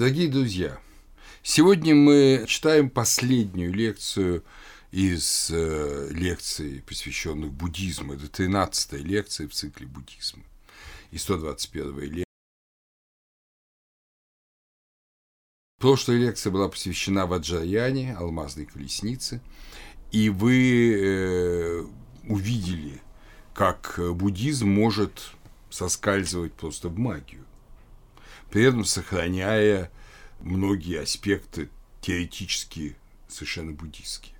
Дорогие друзья, сегодня мы читаем последнюю лекцию из лекций, посвященных буддизму. Это 13-я лекция в цикле буддизма и 121-я лекция. Прошлая лекция была посвящена Ваджраяне, алмазной колеснице, и вы увидели, как буддизм может соскальзывать просто в магию, при этом сохраняя многие аспекты теоретически совершенно буддистские.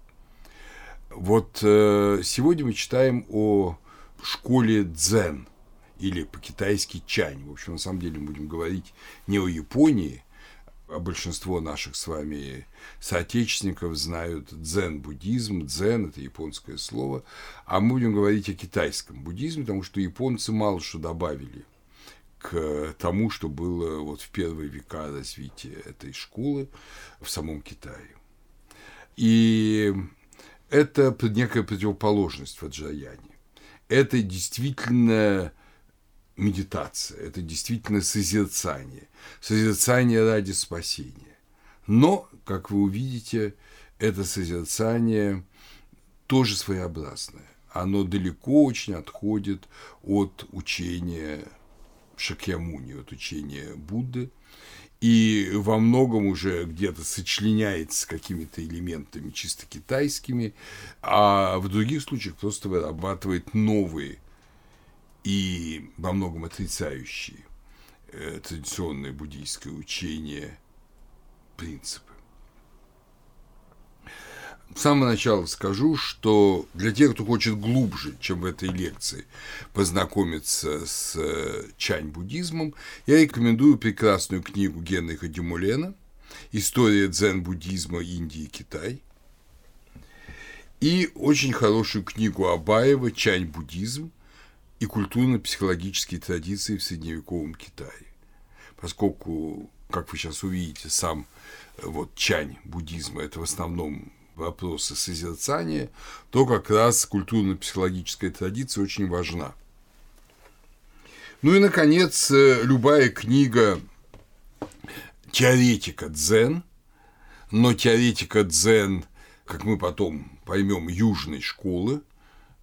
Вот сегодня мы читаем о школе дзен, или по-китайски чань. В общем, на самом деле мы будем говорить не о Японии, а большинство наших с вами соотечественников знают дзен-буддизм. Дзен – это японское слово. А мы будем говорить о китайском буддизме, потому что японцы мало что добавили к тому, что было вот в первые века развития этой школы в самом Китае. И это некая противоположность Ваджраяне. Это действительно медитация, это действительно созерцание. Созерцание ради спасения. Но, как вы увидите, это созерцание тоже своеобразное. Оно далеко очень отходит от учения Шакьямуни, от учения Будды, и во многом уже где-то сочленяется с какими-то элементами чисто китайскими, а в других случаях просто вырабатывает новые и во многом отрицающие традиционное буддийское учение принципы. С самого начала скажу, что для тех, кто хочет глубже, чем в этой лекции, познакомиться с чань-буддизмом, я рекомендую прекрасную книгу Генри Хадимулена «История дзен-буддизма Индии и Китай» и очень хорошую книгу Абаева «Чань-буддизм и культурно-психологические традиции в средневековом Китае». Поскольку, как вы сейчас увидите, сам вот чань буддизма – это в основном вопросы созерцания, то как раз культурно-психологическая традиция очень важна. Ну и, наконец, любая книга теоретика дзен, но теоретика дзен, как мы потом поймем, южной школы,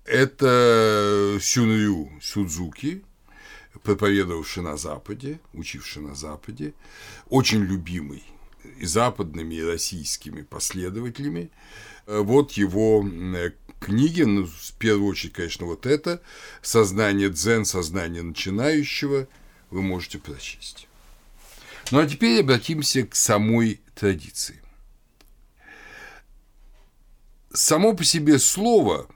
это Сюнрю Судзуки, проповедовавший на Западе, учивший на Западе, очень любимый и западными, и российскими последователями. Вот его книги, ну, в первую очередь, конечно, вот это «Сознание дзен, сознание начинающего» вы можете прочесть. Ну, а теперь обратимся к самой традиции. Само по себе слово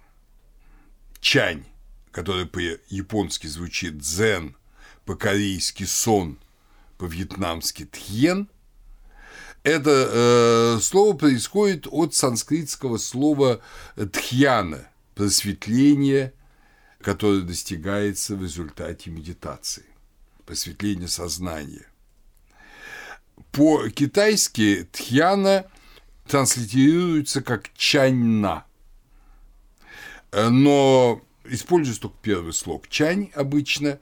«чань», которое по-японски звучит «дзен», по-корейски «сон», по-вьетнамски «тхьен», это слово происходит от санскритского слова «дхьяна» – просветление, которое достигается в результате медитации, просветление сознания. По-китайски «дхьяна» транслитерируется как «чаньна», но используется только первый слог «чань» обычно,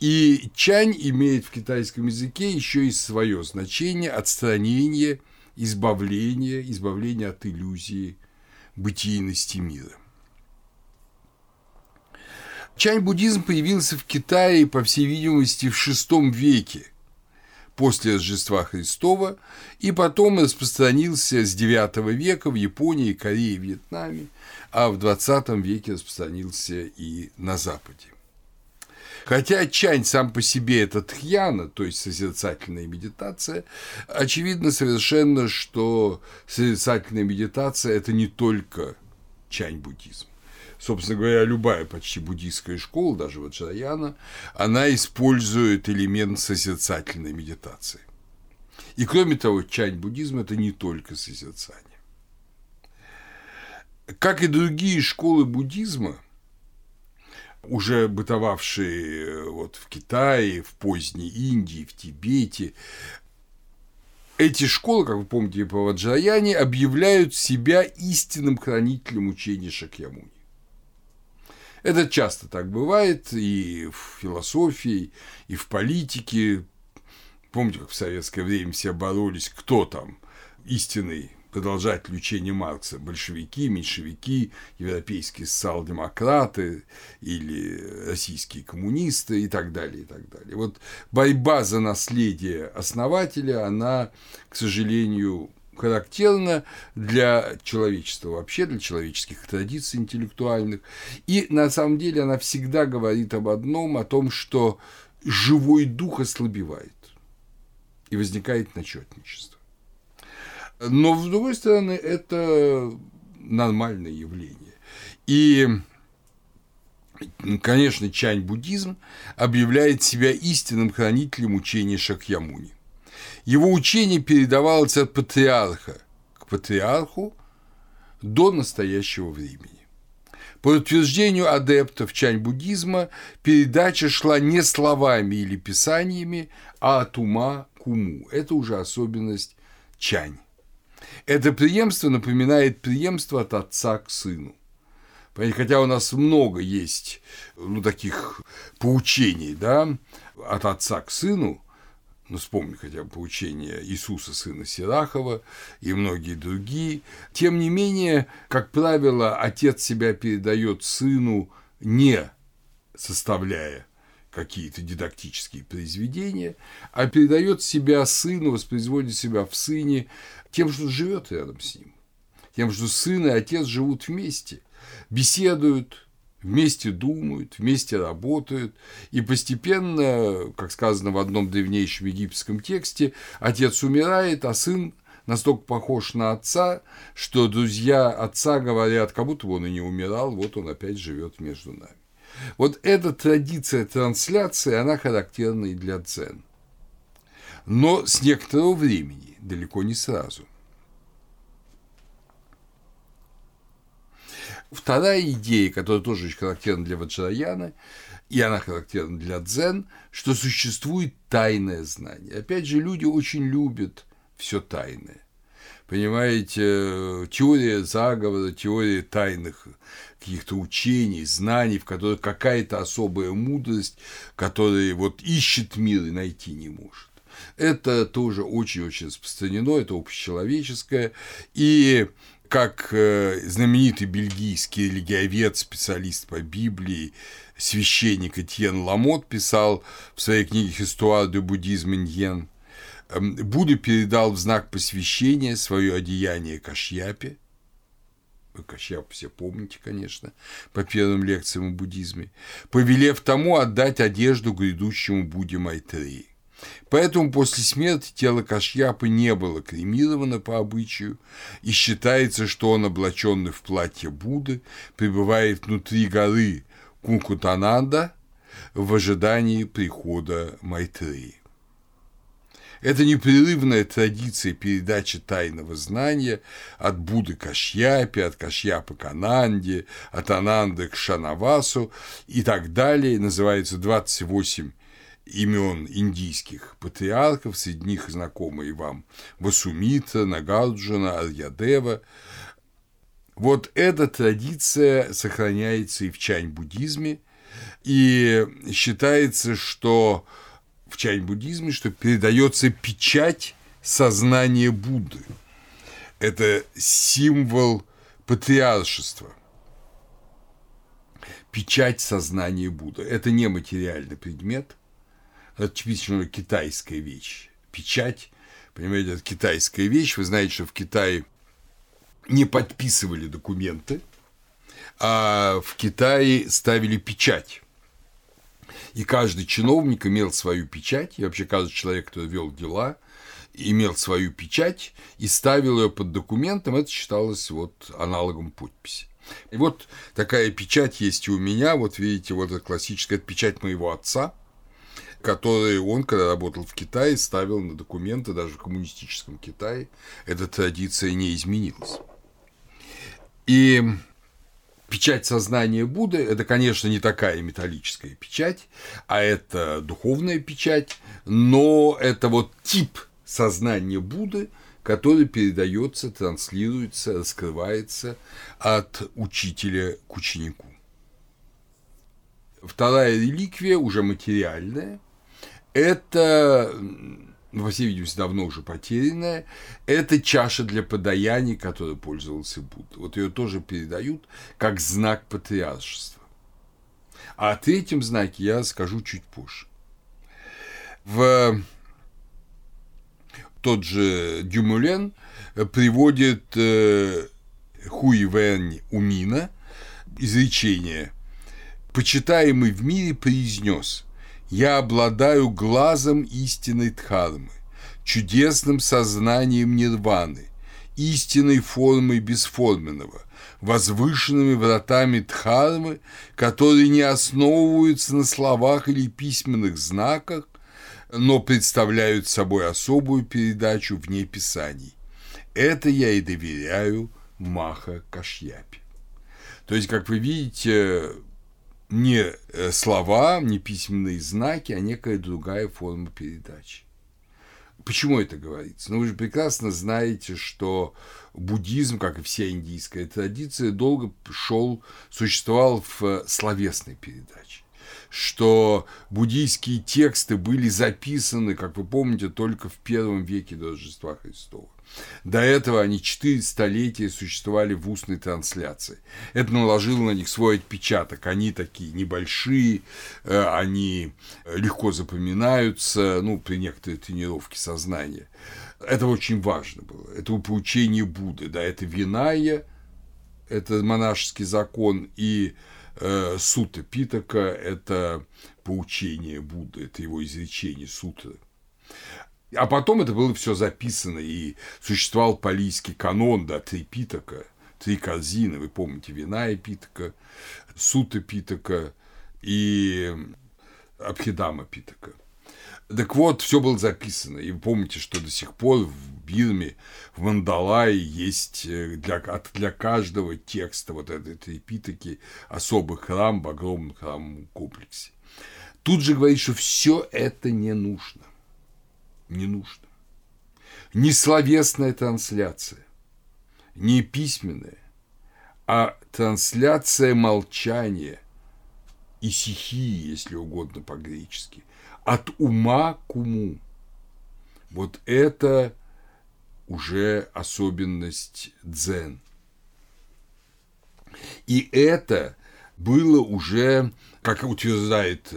и «чань» имеет в китайском языке еще и свое значение – отстранение, избавление, избавление от иллюзии бытийности мира. Чань-буддизм появился в Китае, по всей видимости, в VI веке после Рождества Христова, и потом распространился с IX века в Японии, Корее, Вьетнаме, а в XX веке распространился и на Западе. Хотя чань сам по себе – это тхьяна, то есть созерцательная медитация, очевидно совершенно, что созерцательная медитация – это не только чань-буддизм. Собственно говоря, любая почти буддийская школа, даже Ваджраяна, она использует элемент созерцательной медитации. И, кроме того, чань-буддизм – это не только созерцание. Как и другие школы буддизма, уже бытовавшие вот в Китае, в поздней Индии, в Тибете, эти школы, как вы помните, по Ваджраяне, объявляют себя истинным хранителем учения Шакьямуни. Это часто так бывает и в философии, и в политике. Помните, как в советское время все боролись, кто там истинный продолжатель учения Маркса? Большевики, меньшевики, европейские социал-демократы или российские коммунисты и так далее, и так далее. Вот борьба за наследие основателя, она, к сожалению, характерна для человечества вообще, для человеческих традиций интеллектуальных. И, на самом деле, она всегда говорит об одном, о том, что живой дух ослабевает и возникает начетничество. Но, с другой стороны, это нормальное явление. И, конечно, чань-буддизм объявляет себя истинным хранителем учения Шакьямуни. Его учение передавалось от патриарха к патриарху до настоящего времени. По утверждению адептов чань-буддизма, передача шла не словами или писаниями, а от ума к уму. Это уже особенность чань. Это преемство напоминает преемство от отца к сыну. Хотя у нас много есть таких поучений, да, от отца к сыну. Вспомни хотя бы поучение Иисуса, сына Сирахова, и многие другие. Тем не менее, как правило, отец себя передает сыну, не составляя какие-то дидактические произведения, а передает себя сыну, воспроизводит себя в сыне тем, что живет рядом с ним, тем, что сын и отец живут вместе, беседуют, вместе думают, вместе работают, и постепенно, как сказано в одном древнейшем египетском тексте, отец умирает, а сын настолько похож на отца, что друзья отца говорят, как будто он и не умирал, вот он опять живет между нами. Вот эта традиция трансляции, она характерна и для дзен, но с некоторого времени, далеко не сразу. Вторая идея, которая тоже очень характерна для Ваджраяны, и она характерна для дзен, что существует тайное знание. Опять же, люди очень любят все тайное. Понимаете, теория заговора, теория тайных каких-то учений, знаний, в которых какая-то особая мудрость, которая вот ищет мир и найти не может. Это тоже очень-очень распространено, это общечеловеческое. И как знаменитый бельгийский религиовед, специалист по Библии, священник Этьен Ламот писал в своей книге «Histoire du Bouddhisme Indien», Будда передал в знак посвящения свое одеяние Кашьяпе. Вы Кашьяпу все помните, конечно, по первым лекциям о буддизме, повелев тому отдать одежду грядущему Будде Майтреи. Поэтому после смерти тело Кашьяпы не было кремировано по обычаю, и считается, что он, облаченный в платье Будды, пребывает внутри горы Кункутананда в ожидании прихода Майтреи. Это непрерывная традиция передачи тайного знания от Будды к Кашьяпе, от Кашьяпы к Ананде, от Ананды к Шанавасу и так далее. Называется 28 имен индийских патриархов, среди них знакомые вам Васумитра, Нагарджуна, Арьядева. Вот эта традиция сохраняется и в чань-буддизме, и считается, что в чань-буддизме, что передается печать сознания Будды. Это символ патриаршества. Печать сознания Будды. Это не материальный предмет, это типичная китайская вещь. Печать, понимаете, это китайская вещь. Вы знаете, что в Китае не подписывали документы, а в Китае ставили печать. И каждый чиновник имел свою печать, и вообще каждый человек, кто вел дела, имел свою печать и ставил ее под документом, это считалось вот аналогом подписи. И вот такая печать есть и у меня, вот видите, вот эта классическая, это печать моего отца, которую он, когда работал в Китае, ставил на документы, даже в коммунистическом Китае, эта традиция не изменилась. И печать сознания Будды – это, конечно, не такая металлическая печать, а это духовная печать, но это вот тип сознания Будды, который передается, транслируется, раскрывается от учителя к ученику. Вторая реликвия, уже материальная, это по всей видимости, давно уже потерянная, это чаша для подаяний, которой пользовался Будда. Вот ее тоже передают как знак патриаршества. А о третьем знаке я скажу чуть позже. В тот же Дюмулен приводит Хуивэнь Умина, изречение: «Почитаемый в мире произнес: я обладаю глазом истинной Дхармы, чудесным сознанием Нирваны, истинной формой бесформенного, возвышенными вратами Дхармы, которые не основываются на словах или письменных знаках, но представляют собой особую передачу вне писаний. Это я и доверяю Маха Кашьяпе». То есть, как вы видите, не слова, не письменные знаки, а некая другая форма передачи. Почему это говорится? Ну, вы же прекрасно знаете, что буддизм, как и вся индийская традиция, долго существовал в словесной передаче. Что буддийские тексты были записаны, как вы помните, только в первом веке до Рождества Христова. До этого они 4 столетия существовали в устной трансляции. Это наложило на них свой отпечаток. Они такие небольшие, они легко запоминаются, ну, при некоторой тренировке сознания. Это очень важно было. Это поучение Будды. Да, это Виная, это монашеский закон, и Сутта Питака – это поучение Будды, это его изречение сутры. А потом это было все записано, и существовал палийский канон, да, 3 питака, 3 корзины, вы помните, Виная Питака, Сутта Питака и Абхидама Питака. Так вот, все было записано, и вы помните, что до сих пор в Бирме, в Мандалае есть для каждого текста вот этой трипитаки особый храм в огромном храмовом комплексе. Тут же говорит, что все это не нужно. Не нужно. Не словесная трансляция, не письменная, а трансляция молчания, исихии, если угодно по-гречески, от ума к уму. Вот это уже особенность дзен. И это было уже, как утверждает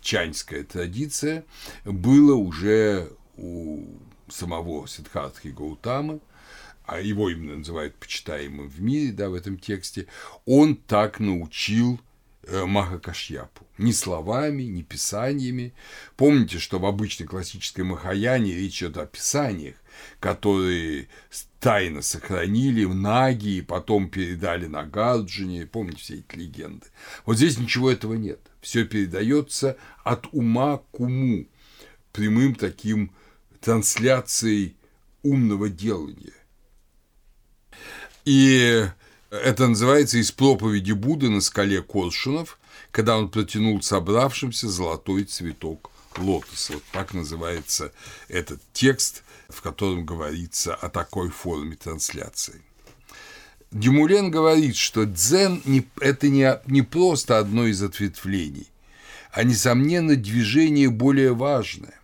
чаньская традиция, было уже у самого Сиддхартхи Гаутамы, а его именно называют почитаемым в мире, да, в этом тексте, он так научил Маха Кашьяпу. Ни словами, ни писаниями. Помните, что в обычной классической Махаяне речь идет о писаниях, которые тайно сохранили в Наги и потом передали Нагарджуне. Помните все эти легенды? Вот здесь ничего этого нет. Все передается от ума к уму, прямым таким трансляцией умного делания. И это называется «Из проповеди Будды на скале Коршунов», когда он протянул собравшимся золотой цветок лотоса. Вот так называется этот текст, в котором говорится о такой форме трансляции. Дюмулен говорит, что дзен – это не просто одно из ответвлений, а, несомненно, движение более важное,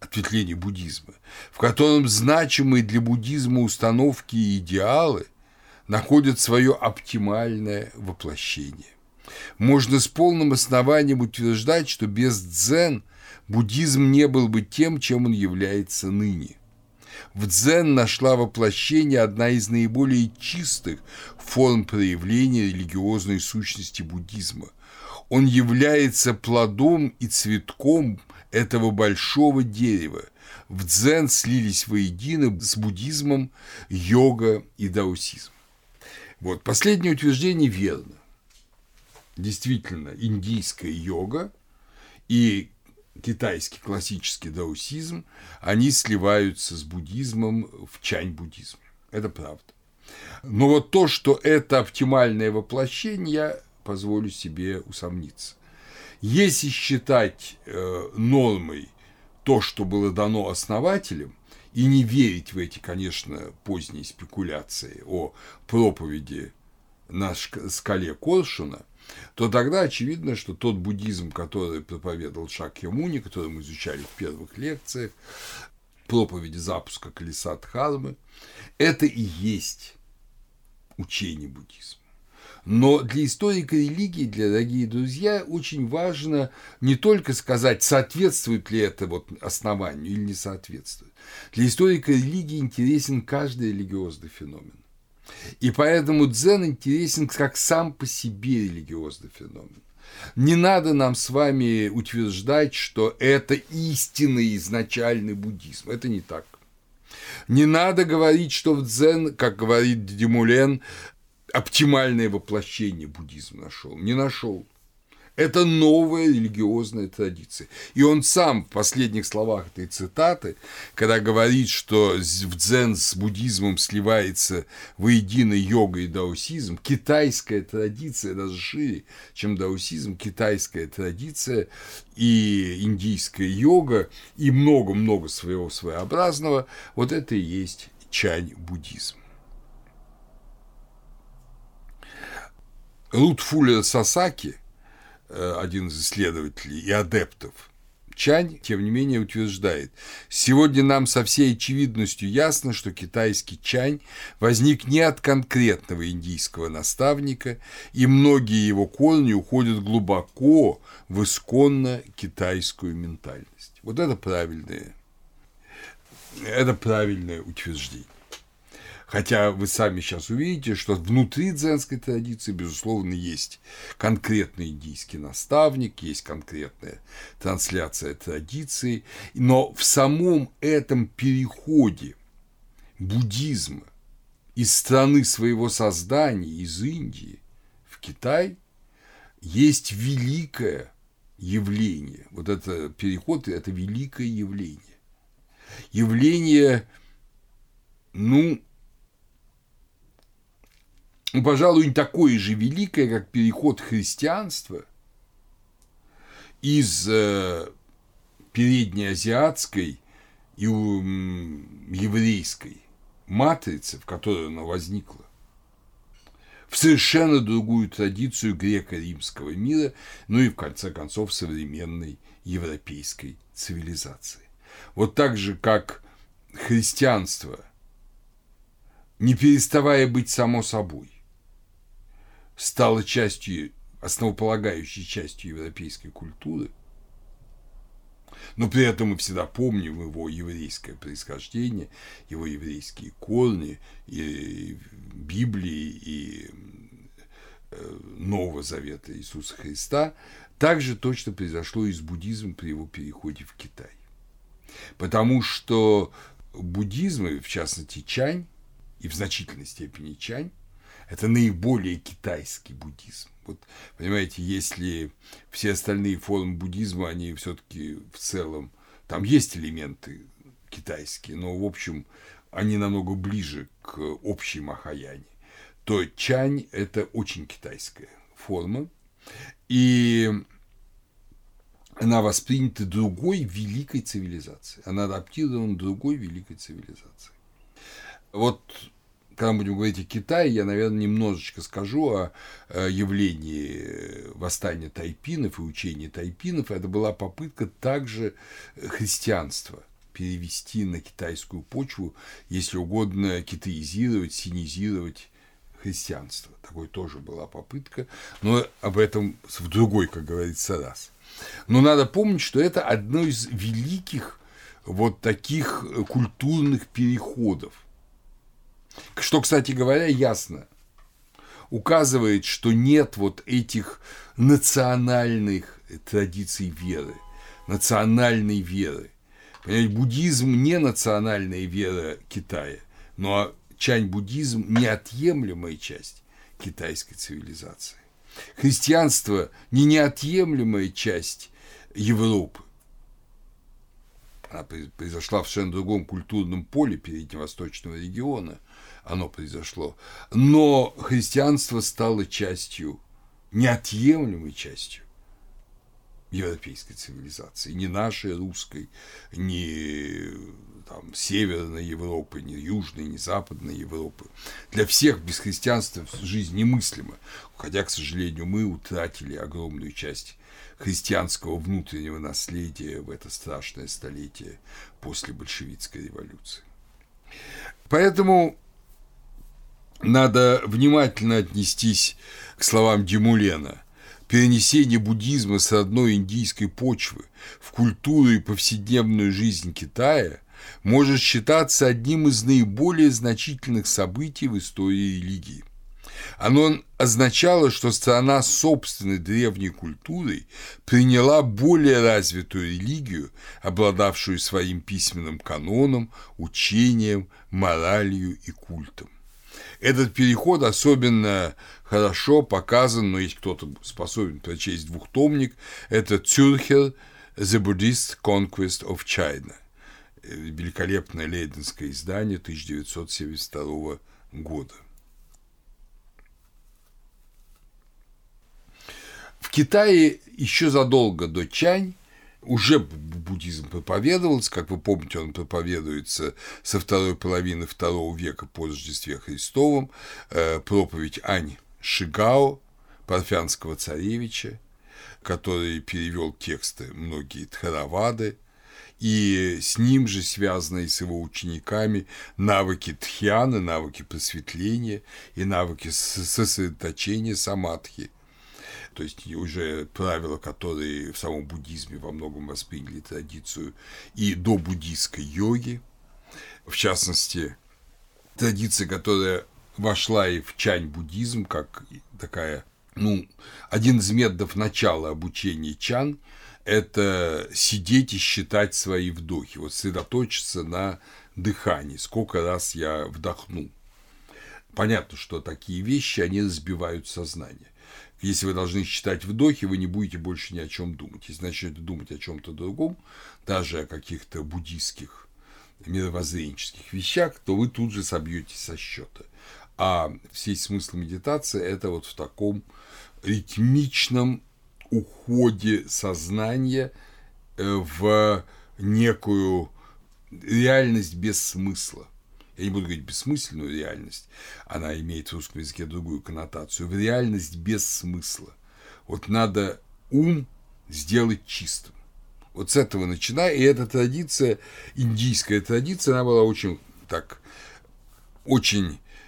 ответвление буддизма, в котором значимые для буддизма установки и идеалы находят свое оптимальное воплощение. Можно с полным основанием утверждать, что без дзен буддизм не был бы тем, чем он является ныне. В дзен нашла воплощение одна из наиболее чистых форм проявления религиозной сущности буддизма. Он является плодом и цветком этого большого дерева. В дзен слились воедино с буддизмом йога и даосизм. Вот, последнее утверждение верно. Действительно, индийская йога и китайский классический даосизм, они сливаются с буддизмом в чань-буддизме. Это правда. Но вот то, что это оптимальное воплощение, я позволю себе усомниться. Если считать нормой то, что было дано основателям, и не верить в эти, конечно, поздние спекуляции о проповеди на скале Коршуна, то тогда очевидно, что тот буддизм, который проповедовал Шакьямуни, который мы изучали в первых лекциях, проповеди запуска колеса Дхармы, это и есть учение буддизма. Но для историка религии, дорогие друзья, очень важно не только сказать, соответствует ли это вот основанию или не соответствует. Для историка религии интересен каждый религиозный феномен. И поэтому дзен интересен как сам по себе религиозный феномен. Не надо нам с вами утверждать, что это истинный изначальный буддизм. Это не так. Не надо говорить, что в дзен, как говорит Демулен, оптимальное воплощение буддизм нашел. Не нашел. Это новая религиозная традиция. И он сам в последних словах этой цитаты, когда говорит, что в дзен с буддизмом сливается воедино йога и даосизм, китайская традиция, даже шире, чем даосизм, китайская традиция и индийская йога, и много-много своего своеобразного, вот это и есть чань-буддизм. Рут Фуллер Сасаки, один из исследователей и адептов чань, тем не менее, утверждает: сегодня нам со всей очевидностью ясно, что китайский чань возник не от конкретного индийского наставника, и многие его корни уходят глубоко в исконно китайскую ментальность. Вот это правильное утверждение. Хотя вы сами сейчас увидите, что внутри дзенской традиции, безусловно, есть конкретный индийский наставник, есть конкретная трансляция традиции, но в самом этом переходе буддизма из страны своего создания, из Индии в Китай, есть великое явление. Вот это переход – это великое явление. Явление, пожалуй, не такое же великое, как переход христианства из переднеазиатской и еврейской матрицы, в которой она возникла, в совершенно другую традицию греко-римского мира, и, в конце концов, современной европейской цивилизации. Вот так же, как христианство, не переставая быть само собой, стала частью, основополагающей частью европейской культуры, но при этом мы всегда помним его еврейское происхождение, его еврейские корни, и Библии, и Нового Завета Иисуса Христа, также точно произошло и с буддизмом при его переходе в Китай. Потому что буддизм, и в частности чань, и в значительной степени чань, это наиболее китайский буддизм. Вот, понимаете, если все остальные формы буддизма, они все-таки в целом, там есть элементы китайские, но, в общем, они намного ближе к общей махаяне, то чань – это очень китайская форма, и она воспринята другой великой цивилизацией, она адаптирована другой великой цивилизацией. Вот, когда мы будем говорить о Китае, я, наверное, немножечко скажу о явлении восстания тайпинов и учении тайпинов. Это была попытка также христианства перевести на китайскую почву, если угодно, китаизировать, синизировать христианство. Такой тоже была попытка, но об этом в другой, как говорится, раз. Но надо помнить, что это одно из великих вот таких культурных переходов. Что, кстати говоря, ясно указывает, что нет вот этих национальных традиций веры, национальной веры. Понимаете, буддизм не национальная вера Китая, но чань-буддизм – неотъемлемая часть китайской цивилизации. Христианство – не неотъемлемая часть Европы. Она произошла в совершенно другом культурном поле Передневосточного региона, оно произошло, но христианство стало частью, неотъемлемой частью европейской цивилизации, ни нашей русской, ни там, Северной Европы, ни Южной, ни Западной Европы. Для всех без христианства жизнь немыслима, хотя, к сожалению, мы утратили огромную часть христианского внутреннего наследия в это страшное столетие после большевистской революции. Поэтому надо внимательно отнестись к словам Демулена. Перенесение буддизма с родной индийской почвы в культуру и повседневную жизнь Китая может считаться одним из наиболее значительных событий в истории религии. Оно означало, что страна с собственной древней культурой приняла более развитую религию, обладавшую своим письменным каноном, учением, моралью и культом. Этот переход особенно хорошо показан, но если кто-то способен прочесть двухтомник, это «Zürcher The Buddhist Conquest of China», великолепное лейденское издание 1972 года. В Китае еще задолго до Чань уже буддизм проповедовался, как вы помните, он проповедуется со второй половины II века по Рождестве Христовом, проповедь Ань Шигао, парфянского царевича, который перевел тексты многие тхаравады, и с ним же связаны с его учениками навыки тхьяна, навыки просветления и навыки сосредоточения самадхи. То есть уже правила, которые в самом буддизме во многом восприняли традицию и до буддийской йоги, в частности, традиция, которая вошла и в чань-буддизм, как такая, один из методов начала обучения чань – это сидеть и считать свои вдохи, сосредоточиться на дыхании, сколько раз я вдохнул. Понятно, что такие вещи, они разбивают сознание. Если вы должны считать вдохи, вы не будете больше ни о чем думать. Если начнете думать о чем-то другом, даже о каких-то буддийских мировоззренческих вещах, то вы тут же собьетесь со счета. А весь смысл медитации – это в таком ритмичном уходе сознания в некую реальность без смысла. Я не буду говорить бессмысленную реальность, она имеет в русском языке другую коннотацию, в реальность без смысла. Надо ум сделать чистым. С этого начиная, и эта традиция, индийская традиция, она была очень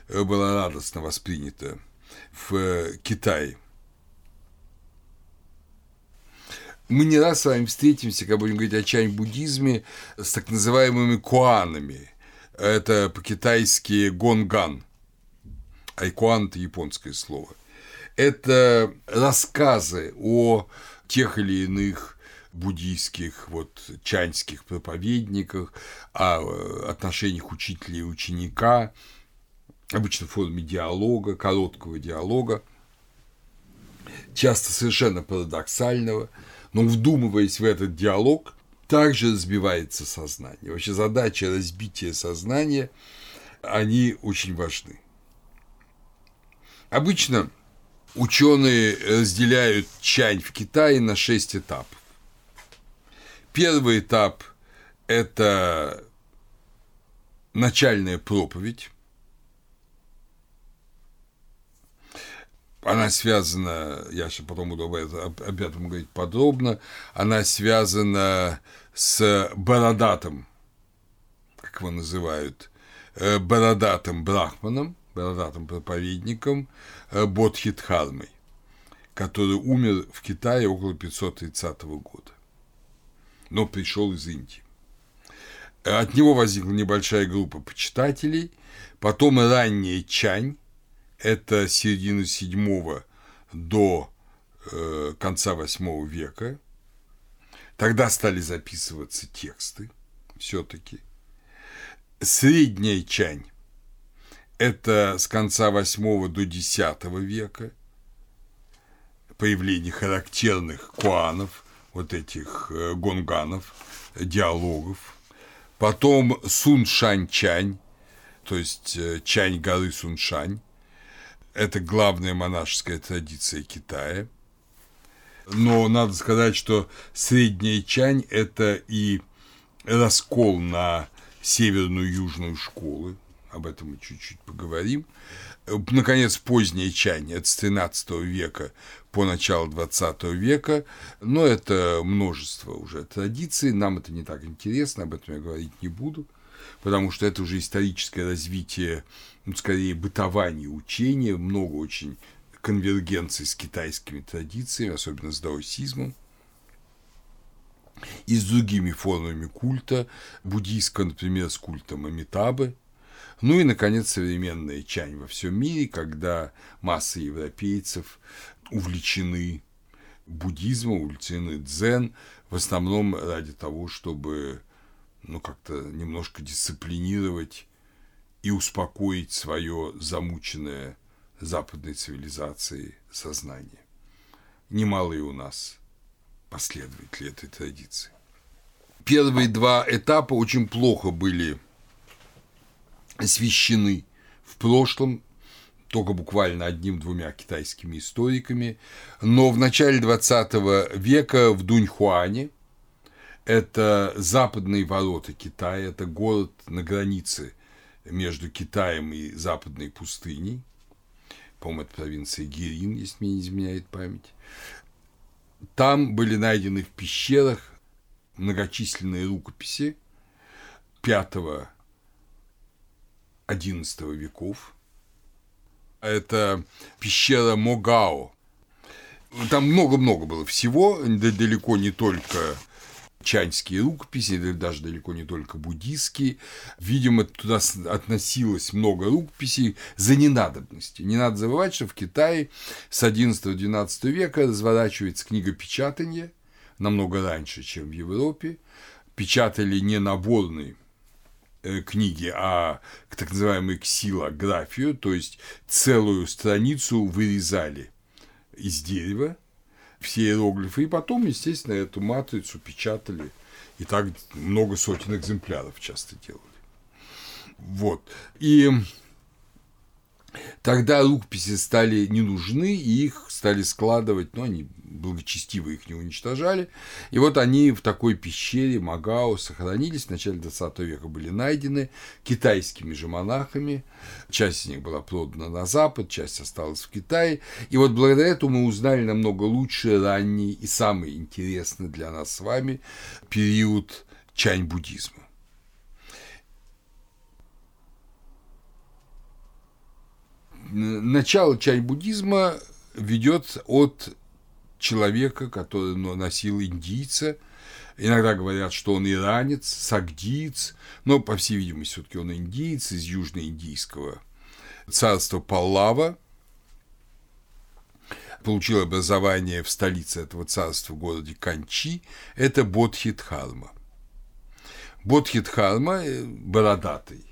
была радостно воспринята в Китае. Мы не раз с вами встретимся, когда будем говорить о чань-буддизме, с так называемыми куанами. Это по-китайски гонган, айкуан – это японское слово. Это рассказы о тех или иных буддийских, чаньских проповедниках, о отношениях учителя и ученика, обычно в форме диалога, короткого диалога, часто совершенно парадоксального, но вдумываясь в этот диалог, также разбивается сознание. Вообще задача разбития сознания, они очень важны. Обычно ученые разделяют чань в Китае на 6 этапов. Первый этап – это начальная проповедь. Она связана, я сейчас потом буду об этом говорить подробно, она связана с бородатым, как его называют, бородатым брахманом, бородатым проповедником Бодхидхармой, который умер в Китае около 530 года, но пришел из Индии. От него возникла небольшая группа почитателей, потом ранняя чань, это середина VII до конца VIII века. Тогда стали записываться тексты все-таки. Средняя чань – это с конца VIII до X века. Появление характерных куанов, этих гонганов, диалогов. Потом Суншань-чань, то есть чань горы Суншань. Это главная монашеская традиция Китая. Но надо сказать, что Средняя Чань – это и раскол на северную и южную школы, об этом мы чуть-чуть поговорим. Наконец, поздняя Чань – это с XIII века по начало XX века, но это множество уже традиций, нам это не так интересно, об этом я говорить не буду, потому что это уже историческое развитие, ну, скорее, бытования учения, много очень конвергенций с китайскими традициями, особенно с даосизмом, и с другими формами культа, буддийского, например, с культом Амитабы. Ну и, наконец, современная Чань во всем мире, когда масса европейцев увлечены буддизмом, увлечены дзен, в основном ради того, чтобы, ну, как-то немножко дисциплинировать и успокоить свое замученное западной цивилизацией сознание. Немало и у нас последователей этой традиции. Первые два этапа очень плохо были освещены в прошлом, только буквально одним-двумя китайскими историками, но в начале XX века в Дуньхуане, это западные ворота Китая, это город на границе между Китаем и западной пустыней, по-моему, это провинция Гирин, если мне не изменяет память, там были найдены в пещерах многочисленные рукописи V-XI веков. Это пещера Могао. Там много-много было всего, далеко не только чаньские рукописи, даже далеко не только буддистские. Видимо, туда относилось много рукописей за ненадобностью. Не надо забывать, что в Китае с XI-XII века разворачивается книгопечатание, намного раньше, чем в Европе. Печатали не наборные книги, а так называемую ксилографию, то есть целую страницу вырезали из дерева, все иероглифы, и потом, естественно, эту матрицу печатали, и так много сотен экземпляров часто делали. Вот. И тогда рукописи стали не нужны, и их стали складывать, но они благочестиво их не уничтожали. И вот они в такой пещере Могао сохранились, в начале XX века были найдены китайскими же монахами. Часть из них была продана на Запад, часть осталась в Китае. И вот благодаря этому мы узнали намного лучше ранний и самый интересный для нас с вами период чань-буддизма. Начало чань-буддизма ведет от человека, который носил индийца. Иногда говорят, что он иранец, сагдиец, но, по всей видимости, все-таки он индиец из южноиндийского царства Паллава. Получил образование в столице этого царства, в городе Канчи. Это Бодхидхарма. Бодхидхарма – бородатый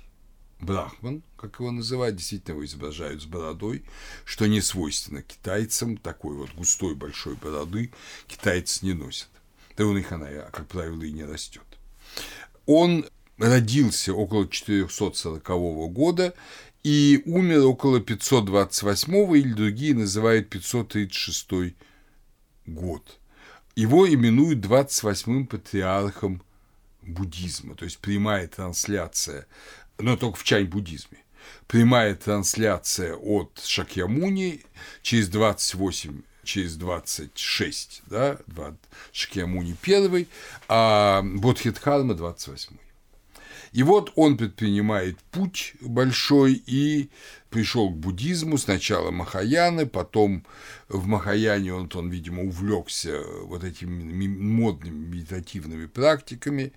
брахман, как его называют, действительно его изображают с бородой, что не свойственно китайцам, такой вот густой большой бороды китайцы не носят. Да у них она, как правило, и не растет. Он родился около 440 года и умер около 528, или другие называют 536 год. Его именуют 28-м патриархом буддизма, то есть прямая трансляция, но только в чань-буддизме. Прямая трансляция от Шакьямуни через 26, да, Шакьямуни первый, а Бодхидхарма 28-й. И вот он предпринимает путь большой и пришел к буддизму, сначала Махаяны, потом в Махаяне он, видимо, увлекся вот этими модными медитативными практиками.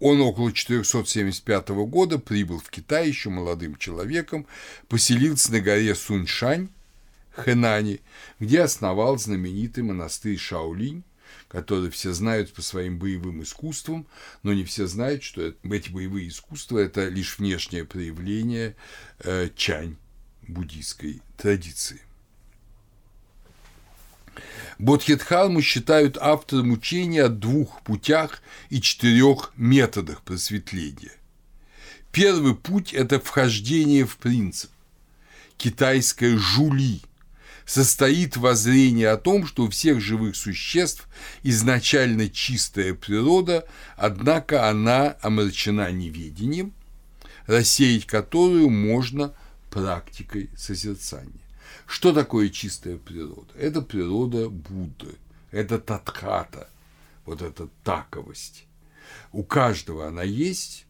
Он около 475 года прибыл в Китай еще молодым человеком, поселился на горе Суньшань, Хэнани, где основал знаменитый монастырь Шаолинь, который все знают по своим боевым искусствам, но не все знают, что эти боевые искусства – это лишь внешнее проявление чань буддийской традиции. Бодхидхарму считают автором учения о 2 путях и 4 методах просветления. Первый путь – это вхождение в принцип, китайское жули, состоит воззрение о том, что у всех живых существ изначально чистая природа, однако она омрачена неведением, рассеять которую можно практикой созерцания. Что такое чистая природа? Это природа Будды, это татхата, вот эта таковость. У каждого она есть,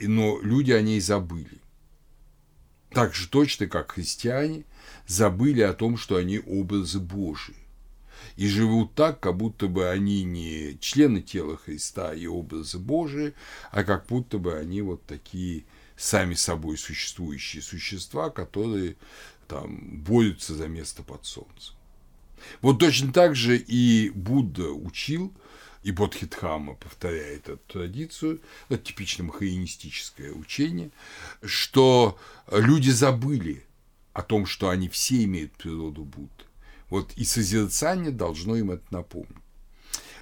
но люди о ней забыли. Так же точно, как христиане забыли о том, что они образы Божии. И живут так, как будто бы они не члены тела Христа и образы Божии, а как будто бы они вот такие сами собой существующие существа, которые там борются за место под солнцем. Вот точно так же и Будда учил, и Бодхидхамма повторяет эту традицию, это типично махаянистическое учение, что люди забыли о том, что они все имеют природу Будды. Вот и созерцание должно им это напомнить.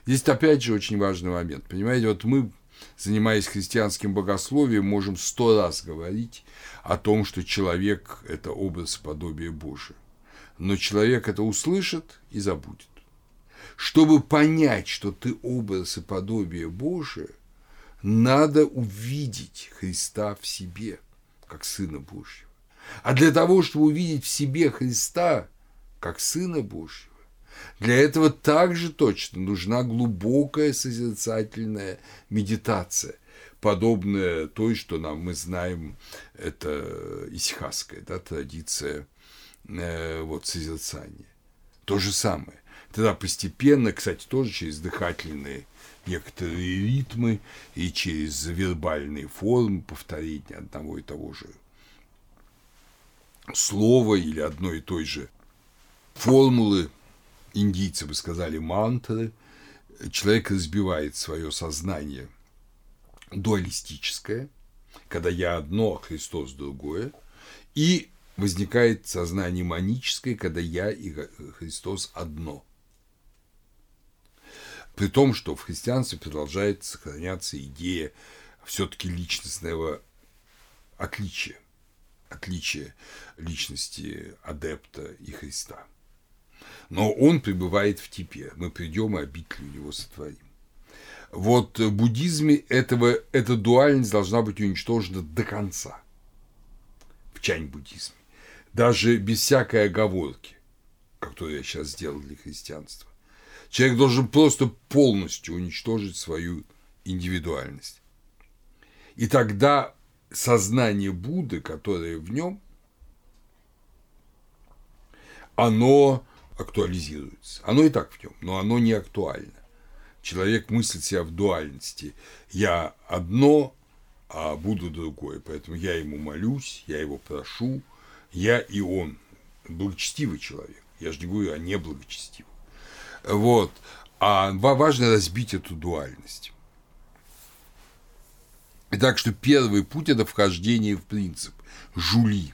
Здесь, опять же, очень важный момент. Понимаете, вот мы, занимаясь христианским богословием, можем 100 раз говорить о том, что человек – это образ подобия Божия. Но человек это услышит и забудет. Чтобы понять, что ты образ и подобие Божие, надо увидеть Христа в себе, как Сына Божьего. А для того, чтобы увидеть в себе Христа, как Сына Божьего, для этого также точно нужна глубокая созерцательная медитация, подобная той, что мы знаем, это исихасская традиция созерцания. То же самое. Тогда постепенно, кстати, тоже через дыхательные некоторые ритмы и через вербальные формы повторения одного и того же слова или одной и той же формулы, индийцы бы сказали мантры, человек разбивает свое сознание дуалистическое, когда я одно, а Христос другое, и возникает сознание моническое, когда я и Христос одно. При том, что в христианстве продолжает сохраняться идея все-таки личностного отличия, отличия личности адепта и Христа. Но он пребывает в типе, мы придем и обитель его сотворим. Вот в буддизме эта дуальность должна быть уничтожена до конца, в чань-буддизме. Даже без всякой оговорки, которую я сейчас сделал для христианства. Человек должен просто полностью уничтожить свою индивидуальность. И тогда сознание Будды, которое в нем, оно актуализируется. Оно и так в нем, но оно не актуально. Человек мыслит себя в дуальности. Я одно, а Будда другое. Поэтому я ему молюсь, я его прошу. Я и он, благочестивый человек, я же не говорю о неблагочестивом. Вот, а важно разбить эту дуальность. И так что первый путь – это вхождение в принцип, жули.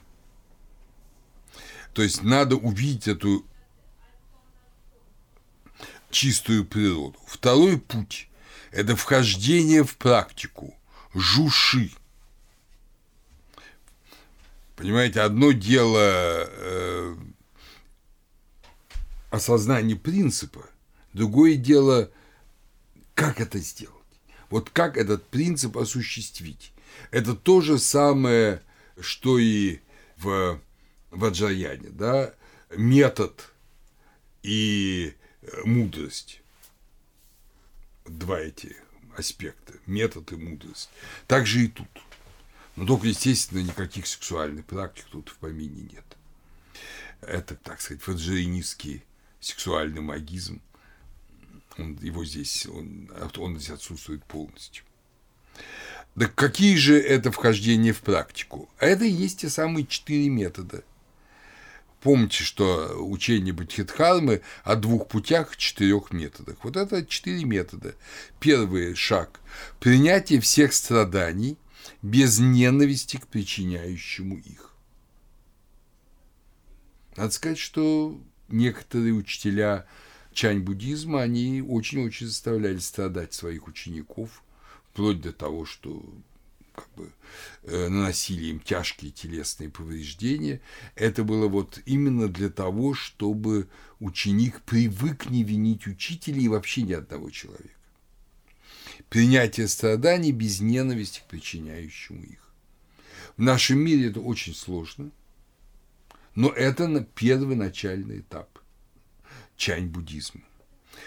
То есть, надо увидеть эту чистую природу. Второй путь – это вхождение в практику, жуши. Понимаете, одно дело осознание принципа, другое дело, как это сделать. Вот как этот принцип осуществить. Это то же самое, что и в Ваджраяне, да, метод и мудрость. Два эти аспекта, метод и мудрость. Так же и тут. Но только, естественно, никаких сексуальных практик тут в помине нет. Это, так сказать, ваджраянистский сексуальный магизм. Он здесь отсутствует полностью. Да какие же это вхождения в практику? А это и есть те самые 4 метода. Помните, что учение Бодхидхармы о 2 путях и 4 методах. Вот это 4 метода. Первый шаг – принятие всех страданий без ненависти к причиняющему их. Надо сказать, что некоторые учителя чань-буддизма, они очень-очень заставляли страдать своих учеников, вплоть до того, что как бы наносили им тяжкие телесные повреждения. Это было вот именно для того, чтобы ученик привык не винить учителя и вообще ни одного человека. Принятие страданий без ненависти к причиняющему их. В нашем мире это очень сложно, но это первый начальный этап чань-буддизма.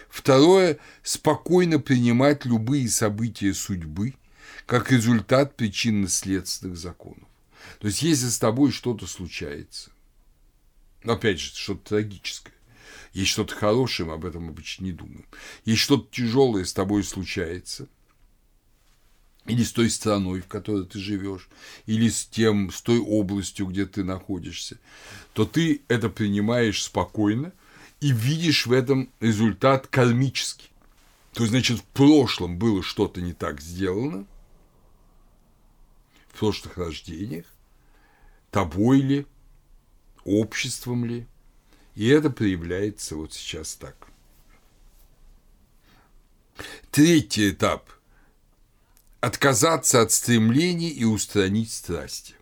Второе – спокойно принимать любые события судьбы как результат причинно-следственных законов. То есть, если с тобой что-то случается, опять же, что-то трагическое, есть что-то хорошее, мы об этом обычно не думаем, есть что-то тяжелое с тобой случается, или с той страной, в которой ты живешь, или с той областью, где ты находишься, то ты это принимаешь спокойно и видишь в этом результат кармический. То есть, значит, в прошлом было что-то не так сделано, в прошлых рождениях, тобой ли, обществом ли, и это проявляется вот сейчас так. Третий этап – отказаться от стремлений и устранить страсти.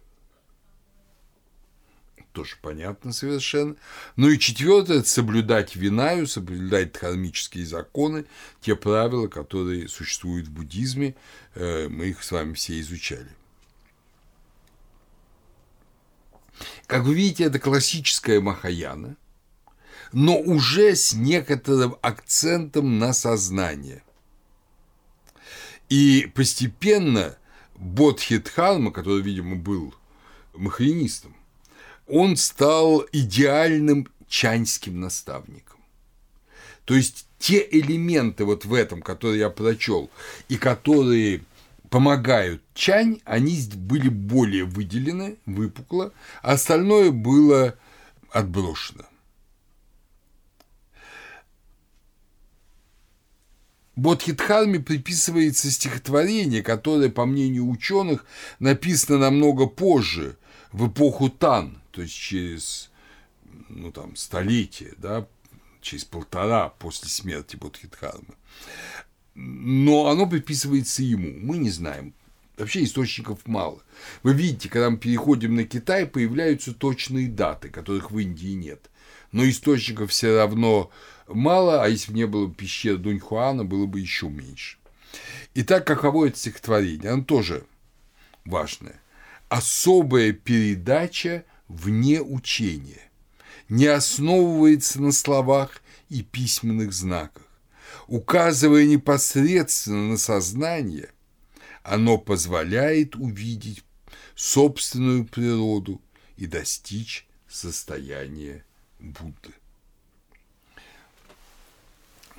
Тоже понятно совершенно. Ну и четвертое – соблюдать винаю, соблюдать дхармические законы, те правила, которые существуют в буддизме, мы их с вами все изучали. Как вы видите, это классическая Махаяна, но уже с некоторым акцентом на сознание. И постепенно Бодхидхарма, который, видимо, был махаянистом, он стал идеальным чаньским наставником. То есть те элементы вот в этом, которые я прочел, и которые помогают чань, они были более выделены, выпукло, а остальное было отброшено. Бодхидхарме приписывается стихотворение, которое, по мнению ученых, написано намного позже, в эпоху Тан, то есть через столетие, да, через полтора после смерти Бодхидхармы. Но оно приписывается ему, мы не знаем. Вообще источников мало. Вы видите, когда мы переходим на Китай, появляются точные даты, которых в Индии нет. Но источников все равно мало, а если бы не было пещер Дуньхуана, было бы еще меньше. Итак, каково это стихотворение? Оно тоже важное. Особая передача вне учения, не основывается на словах и письменных знаках. Указывая непосредственно на сознание, оно позволяет увидеть собственную природу и достичь состояния Будды.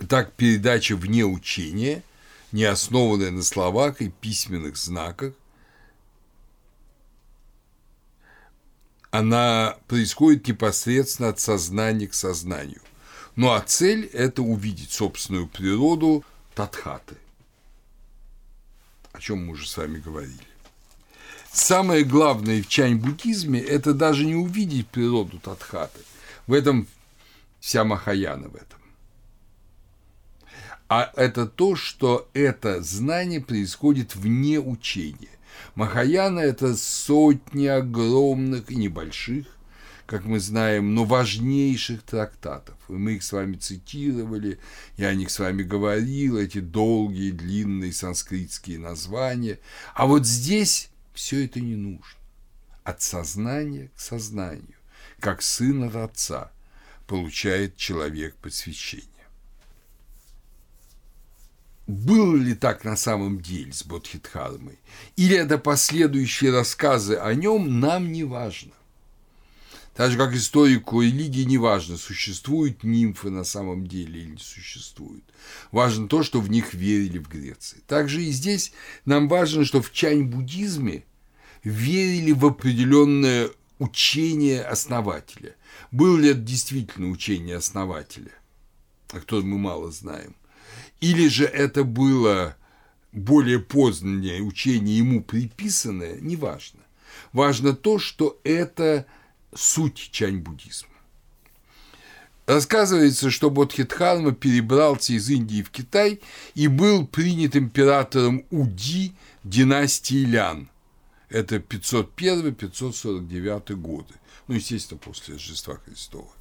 Так, передача вне учения, не основанная на словах и письменных знаках, она происходит непосредственно от сознания к сознанию. Ну, а цель – это увидеть собственную природу татхаты, о чем мы уже с вами говорили. Самое главное в чань-буддизме – это даже не увидеть природу татхаты. В этом вся Махаяна в этом. А это то, что это знание происходит вне учения. Махаяна – это сотни огромных и небольших, как мы знаем, но важнейших трактатов. И мы их с вами цитировали, я о них с вами говорил, эти долгие, длинные санскритские названия. А вот здесь все это не нужно. От сознания к сознанию, как сын от отца, получает человек просвещение. Было ли так на самом деле с Бодхидхармой? Или это последующие рассказы о нем, нам не важно. Так же, как историку религии не важно, существуют нимфы на самом деле или не существуют. Важно то, что в них верили в Греции. Также и здесь нам важно, что в чань-буддизме верили в определенное учение основателя. Было ли это действительно учение основателя, о котором мы мало знаем? Или же это было более позднее учение, ему приписанное, неважно. Важно то, что это суть чань-буддизма. Рассказывается, что Бодхидхарма перебрался из Индии в Китай и был принят императором Уди династии Лян Это 501-549 годы, ну, естественно, после Рождества Христова,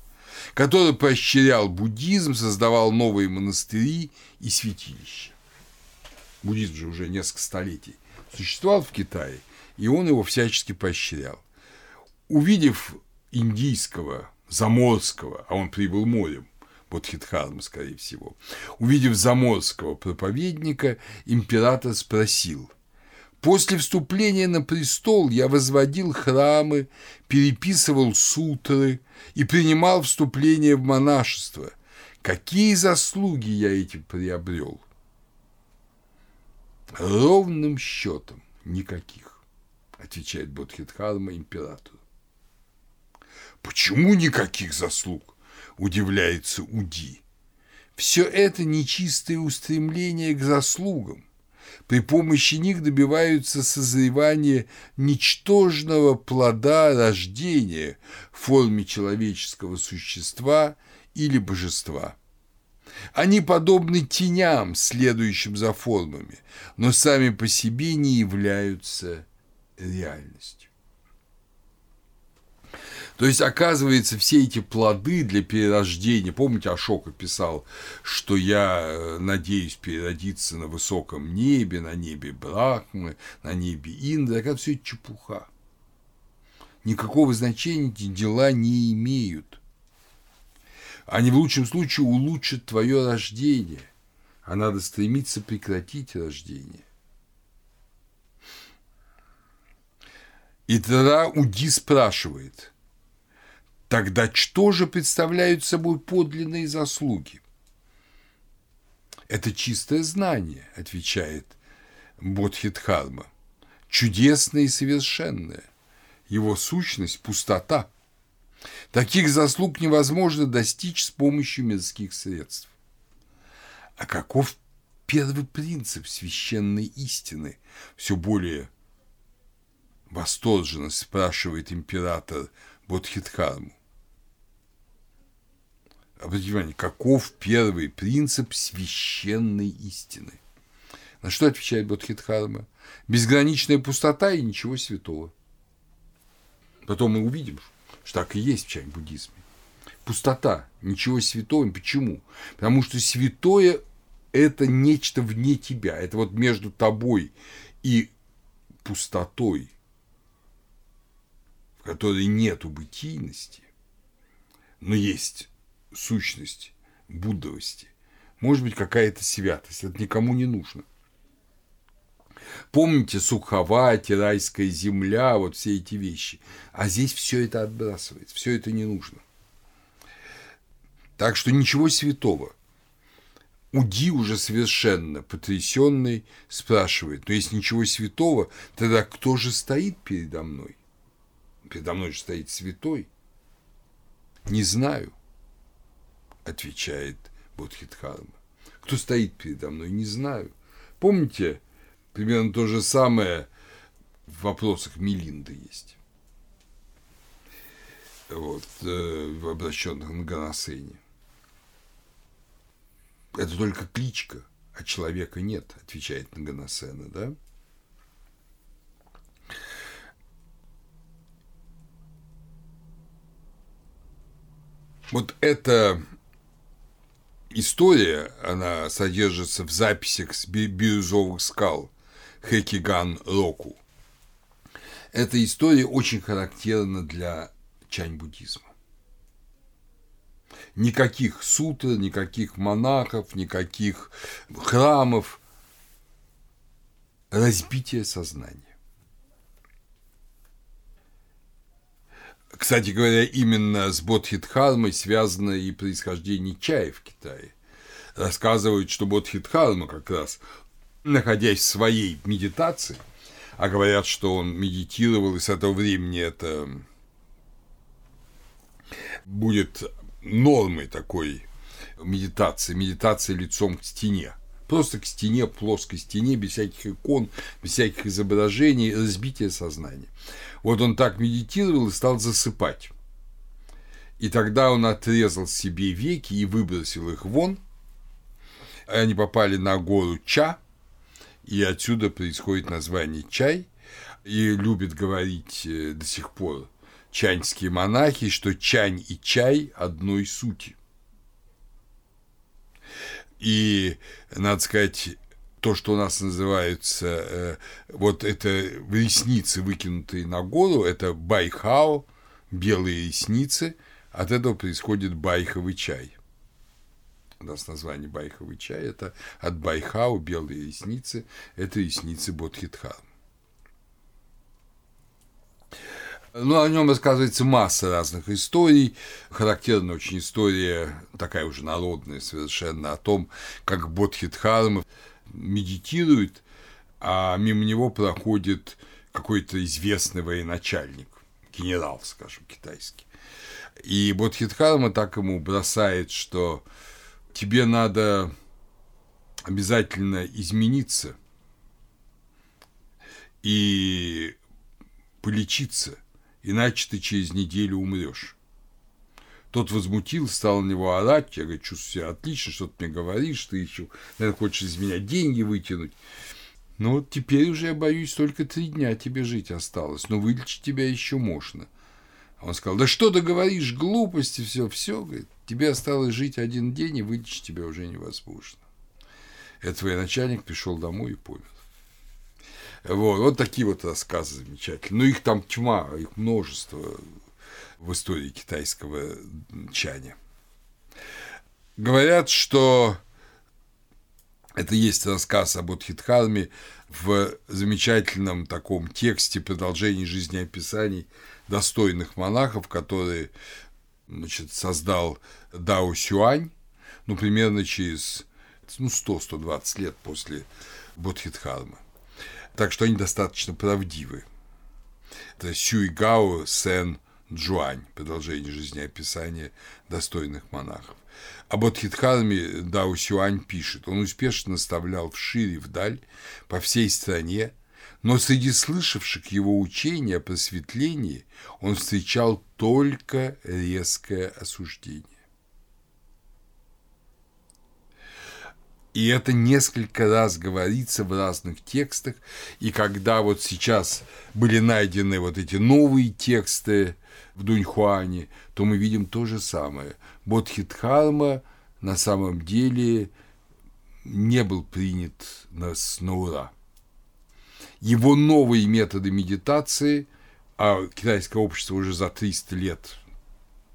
который поощрял буддизм, создавал новые монастыри и святилища. Буддизм же уже несколько столетий существовал в Китае, и он его всячески поощрял. Увидев индийского, заморского, а он прибыл морем, Бодхидхарма, скорее всего, увидев заморского проповедника, император спросил: «После вступления на престол я возводил храмы, переписывал сутры и принимал вступление в монашество. Какие заслуги я этим приобрел?» «Ровным счетом никаких», – отвечает Бодхидхарма императору. «Почему никаких заслуг?» – удивляется Уди. «Все это нечистое устремление к заслугам. При помощи них добиваются созревания ничтожного плода рождения в форме человеческого существа или божества. Они подобны теням, следующим за формами, но сами по себе не являются реальностью». То есть, оказывается, все эти плоды для перерождения, помните, Ашока писал, что я надеюсь переродиться на высоком небе, на небе Брахмы, на небе Индры, оказывается, все это чепуха. Никакого значения эти дела не имеют. Они в лучшем случае улучшат твое рождение, а надо стремиться прекратить рождение. И тогда Уди спрашивает: «Тогда что же представляют собой подлинные заслуги?» «Это чистое знание», – отвечает Бодхидхарма, – «чудесное и совершенное. Его сущность – пустота. Таких заслуг невозможно достичь с помощью мирских средств». А каков первый принцип священной истины? Все более восторженно спрашивает император Бодхидхарму. Обратите внимание, каков первый принцип священной истины? На что отвечает Бодхидхарма? Безграничная пустота и ничего святого. Потом мы увидим, что так и есть в чай буддизме. Пустота, ничего святого. Почему? Потому что святое – это нечто вне тебя. Это вот между тобой и пустотой, в которой нету бытийности, но есть сущность буддовости, может быть, какая-то святость. Это никому не нужно. Помните Сухавати, райская земля, вот все эти вещи. А здесь все это отбрасывается, все это не нужно. Так что ничего святого. Уди, уже совершенно потрясенный, спрашивает: «Но если ничего святого, тогда кто же стоит передо мной? Передо мной же стоит святой». «Не знаю», – отвечает Бодхидхарма. «Кто стоит передо мной, не знаю». Помните, примерно то же самое в вопросах Милинды есть, вот, обращенных на Ганасене. «Это только кличка, а человека нет», – отвечает на Ганасена, да? Вот эта история, она содержится в записях с бирюзовых скал Хэкиган-Року. Эта история очень характерна для чань-буддизма. Никаких сутр, никаких монахов, никаких храмов. Разбитие сознания. Кстати говоря, именно с Бодхидхармой связано и происхождение чая в Китае. Рассказывают, что Бодхидхарма как раз, находясь в своей медитации, а говорят, что он медитировал, и с этого времени это будет нормой такой медитации, медитация лицом к стене. Просто к стене, плоской стене, без всяких икон, без всяких изображений, разбитие сознания. Вот он так медитировал и стал засыпать. И тогда он отрезал себе веки и выбросил их вон. Они попали на гору Ча, и отсюда происходит название Чай. и любят говорить до сих пор чаньские монахи, что чань и чай одной сути. И, надо сказать, то, что у нас называется, вот это ресницы, выкинутые на голову, это байхао, белые ресницы, от этого происходит байховый чай. У нас название байховый чай, это от байхао, белые ресницы, это ресницы бодхидхармы. Ну, о нем рассказывается масса разных историй. Характерна очень история, такая уже народная совершенно, о том, как бодхидхарма медитирует, а мимо него проходит какой-то известный военачальник, генерал, скажем, китайский. И бодхидхарма так ему бросает, что тебе надо обязательно измениться и полечиться, иначе ты через неделю умрешь. Тот возмутился, стал на него орать. Я говорю, чувствую себя отлично, что ты мне говоришь, ты еще, наверное, хочешь из меня деньги вытянуть. Ну вот теперь уже, я боюсь, только 3 дня тебе жить осталось, но вылечить тебя еще можно. Он сказал, да что ты говоришь, глупости, все, говорит, тебе осталось жить 1 день, и вылечить тебя уже невозможно. Этот военачальник пришел домой и помер. Вот такие вот рассказы замечательные. Ну, их там тьма, их множество в истории китайского чаня. Говорят, что это есть рассказ об бодхидхарме в замечательном таком тексте продолжении жизнеописаний достойных монахов, который, создал Дао Сюань, примерно через 100-120 лет после бодхидхармы. Так что они достаточно правдивы. Это Сюйгао Сэн Джуань, продолжение жизнеописания достойных монахов. О бодхидхарме Дао Сюань пишет. Он успешно наставлял вширь и вдаль по всей стране, но среди слышавших его учения о просветлении он встречал только резкое осуждение. И это несколько раз говорится в разных текстах, и когда вот сейчас были найдены вот эти новые тексты в Дуньхуане, то мы видим то же самое. Бодхидхарма на самом деле не был принят на ура. Его новые методы медитации, а китайское общество уже за 300 лет,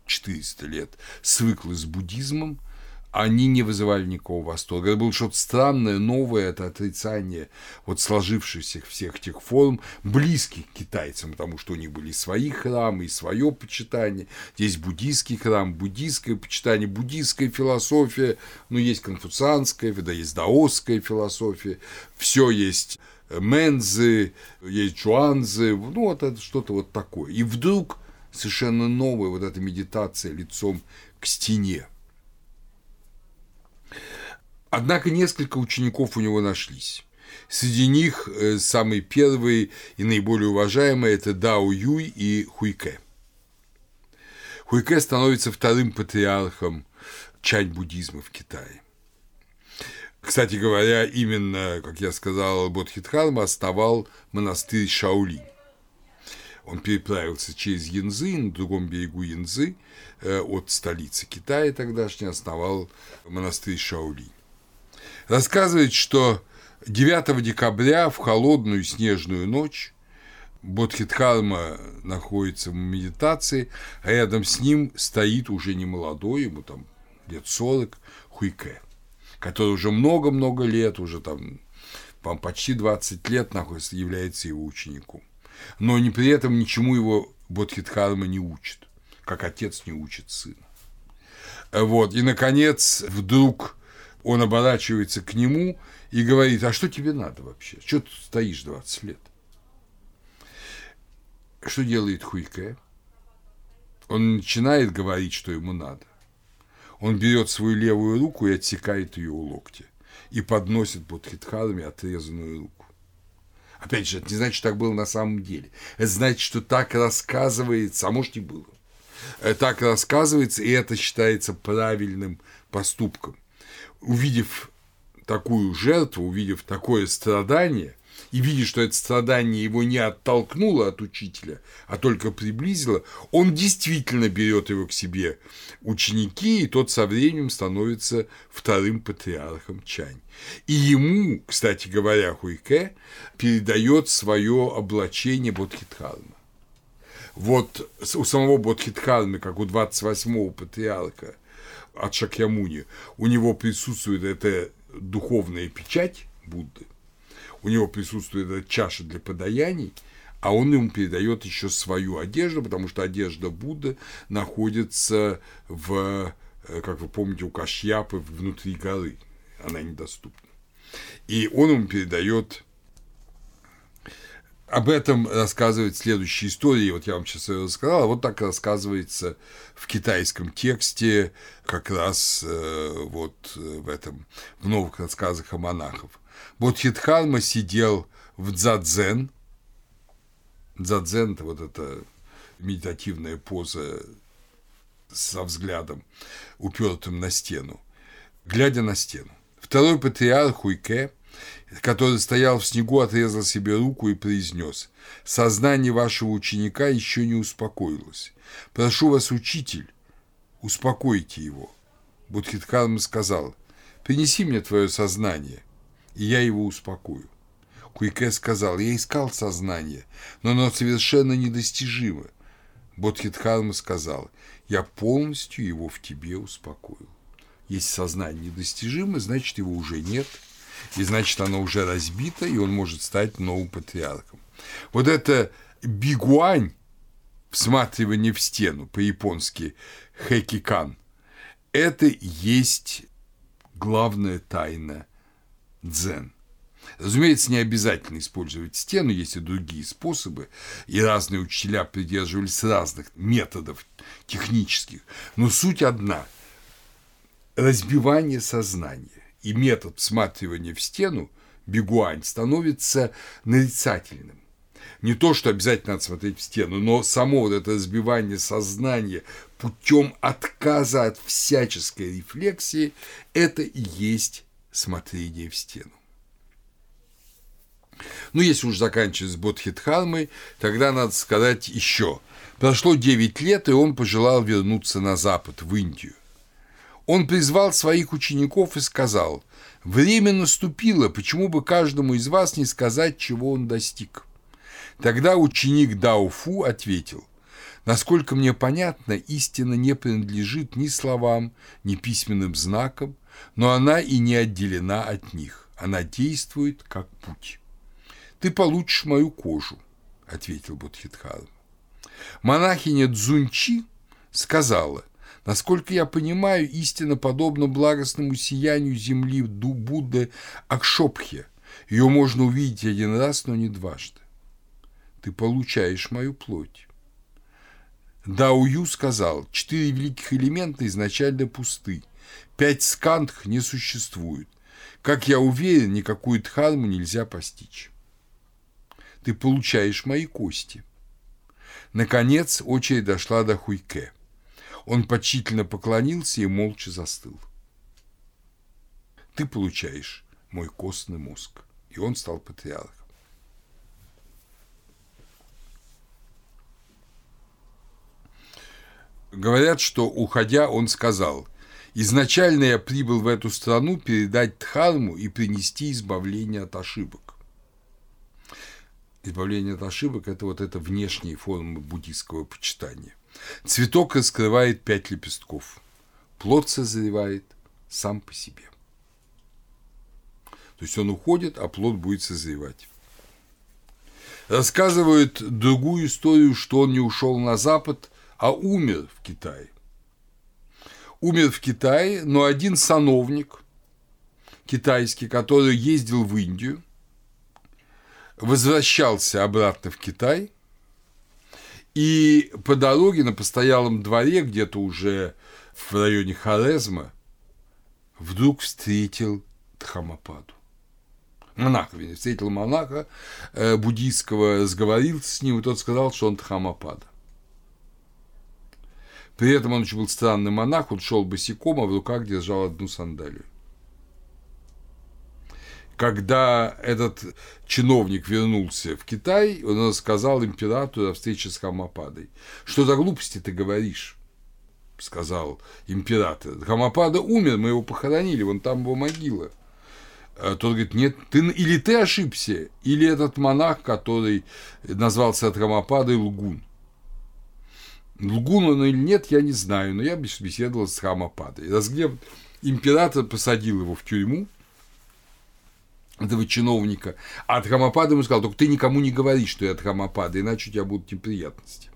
400 лет свыклось с буддизмом, они не вызывали никакого восторга. Это было что-то странное, новое, это отрицание вот сложившихся всех тех форм, близких к китайцам, потому что у них были свои храмы, и свое почитание. Здесь буддийский храм, буддийское почитание, буддийская философия, есть конфуцианская, есть даосская философия, все есть мэнзы, есть чуанзы, это что-то вот такое. И вдруг совершенно новая вот эта медитация лицом к стене. Однако несколько учеников у него нашлись. Среди них самые первые и наиболее уважаемые – это Дао Юй и Хуйке. Хуйке становится 2-м патриархом чань-буддизма в Китае. Кстати говоря, именно, как я сказал, бодхидхарма основал монастырь Шаолинь. Он переправился через Янцзы, на другом берегу Янцзы, от столицы Китая тогдашней, основал монастырь Шаолинь. Рассказывает, что 9 декабря в холодную снежную ночь бодхидхарма находится в медитации, а рядом с ним стоит уже не молодой, ему там лет 40, Хуйке, который уже много-много лет, уже почти 20 лет находится, является его учеником. Но при этом ничему его бодхидхарма не учит, как отец не учит сына. И, наконец, вдруг он оборачивается к нему и говорит, а что тебе надо вообще? Чего ты стоишь 20 лет? Что делает Хуйке? Он начинает говорить, что ему надо. Он берет свою левую руку и отсекает ее у локтя, и подносит бодхидхарме отрезанную руку. Опять же, это не значит, что так было на самом деле. Это значит, что так рассказывается, а может и было. Так рассказывается, и это считается правильным поступком. Увидев такую жертву, увидев такое страдание, и видя, что это страдание его не оттолкнуло от учителя, а только приблизило, он действительно берет его к себе ученики, и тот со временем становится вторым патриархом Чань. И ему, кстати говоря, Хуйке передает свое облачение Бодхидхармы. Вот у самого Бодхидхармы, как у 28-го патриарха от Шакьямуни, у него присутствует эта духовная печать Будды, у него присутствует эта чаша для подаяний, а он ему передает еще свою одежду, потому что одежда Будды находится в, как вы помните, у Кашьяпы внутри горы, она недоступна. И он ему передает. Об этом рассказывает следующая история, вот я вам сейчас ее рассказал, вот так рассказывается в китайском тексте, как раз вот в этом, в новых рассказах о монахов. Бодхидхарма сидел в дзадзен, дзадзен – это вот эта медитативная поза со взглядом, упертым на стену, глядя на стену. Второй патриарх Хуйке, который стоял в снегу, отрезал себе руку и произнес: «Сознание вашего ученика еще не успокоилось. Прошу вас, учитель, успокойте его». Бодхидхарма сказал: «Принеси мне твое сознание, и я его успокою». Хуйке сказал: «Я искал сознание, но оно совершенно недостижимо». Бодхидхарма сказал: «Я полностью его в тебе успокоил». Если сознание недостижимо, значит, его уже нет. И значит, оно уже разбито, и он может стать новым патриархом. Вот это бигуань, всматривание в стену, по-японски хэкикан, это есть главная тайна дзен. Разумеется, не обязательно использовать стену, есть и другие способы, и разные учителя придерживались разных методов технических, но суть одна – разбивание сознания. И метод всматривания в стену, бигуань, становится нарицательным. Не то, что обязательно надо смотреть в стену, но само вот это разбивание сознания путем отказа от всяческой рефлексии – это и есть смотрение в стену. Ну, если уж заканчивать с Бодхидхармой, тогда надо сказать еще. Прошло 9 лет, и он пожелал вернуться на Запад, в Индию. Он призвал своих учеников и сказал: «Время наступило, почему бы каждому из вас не сказать, чего он достиг?» Тогда ученик Дао Фу ответил: «Насколько мне понятно, истина не принадлежит ни словам, ни письменным знакам, но она и не отделена от них, она действует как путь». «Ты получишь мою кожу», – ответил Бодхидхарма. Монахиня Цзунчи сказала: «Насколько я понимаю, истина подобна благостному сиянию земли Будды Акшопхе. Ее можно увидеть один раз, но не дважды. Ты получаешь мою плоть». Дао Ю сказал: «4 великих элемента изначально пусты, 5 скандх не существует. Как я уверен, никакую дхарму нельзя постичь. Ты получаешь мои кости». Наконец, очередь дошла до Хуйке. Он почтительно поклонился и молча застыл. «Ты получаешь мой костный мозг». И он стал патриархом. Говорят, что, уходя, он сказал: «Изначально я прибыл в эту страну передать дхарму и принести избавление от ошибок». Избавление от ошибок – это вот это внешние формы буддийского почитания. Цветок раскрывает 5 лепестков, плод созревает сам по себе. То есть он уходит, а плод будет созревать. Рассказывают другую историю, что он не ушел на Запад, а умер в Китае. Умер в Китае, но один сановник китайский, который ездил в Индию, возвращался обратно в Китай. И по дороге на постоялом дворе, где-то уже в районе Хорезма, вдруг встретил Дхаммападу. Монаха, встретил монаха буддийского, разговорился с ним, и тот сказал, что он Дхаммапада. При этом он еще был странный монах, он шел босиком, а в руках держал одну сандалию. Когда этот чиновник вернулся в Китай, он сказал императору о встрече с Хаммападой. «Что за глупости ты говоришь?» – сказал император. «Хаммапада умер, мы его похоронили, вон там его могила». Тот говорит: «Нет, или ты ошибся, или этот монах, который назвался от Хаммапады, лгун». Лгун он или нет, я не знаю, но я беседовал с Хаммападой. Император посадил его в тюрьму, этого чиновника, а от Хаммапады ему сказал: «Только ты никому не говори, что я от Хаммапады, иначе у тебя будут неприятности».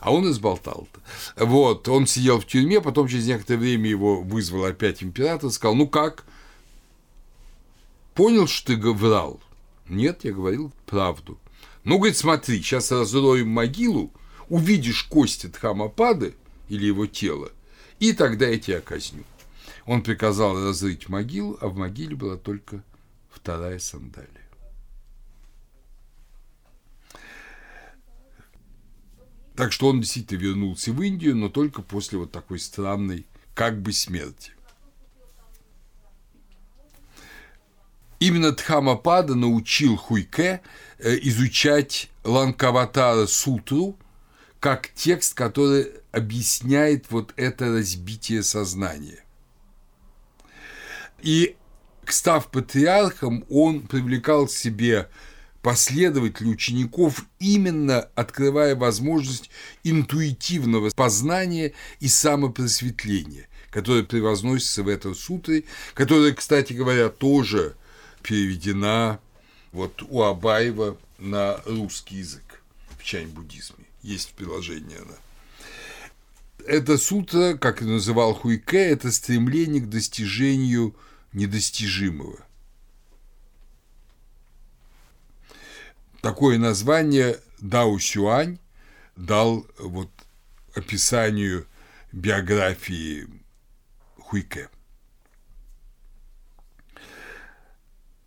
А он изболтал-то. Вот, он сидел в тюрьме, потом через некоторое время его вызвал опять император, сказал: «Ну как? Понял, что ты врал?» «Нет, я говорил правду». «Ну, говорит, смотри, сейчас разроем могилу, увидишь кость от Хаммапады или его тело, и тогда я тебя казню». Он приказал разрыть могилу, а в могиле была только вторая сандалия. Так что он действительно вернулся в Индию, но только после вот такой странной как бы смерти. Именно Дхаммапада научил Хуйке изучать Ланкаватара-сутру как текст, который объясняет вот это разбитие сознания. И, став патриархом, он привлекал к себе последователей, учеников, именно открывая возможность интуитивного познания и самопросветления, которое превозносится в этой сутре, которая, кстати говоря, тоже переведена вот у Абаева на русский язык в чань-буддизме. Есть приложение она. Эта сутра, как и называл Хуйке, это стремление к достижению недостижимого. Такое название Дао Сюань дал вот описанию биографии Хуйке.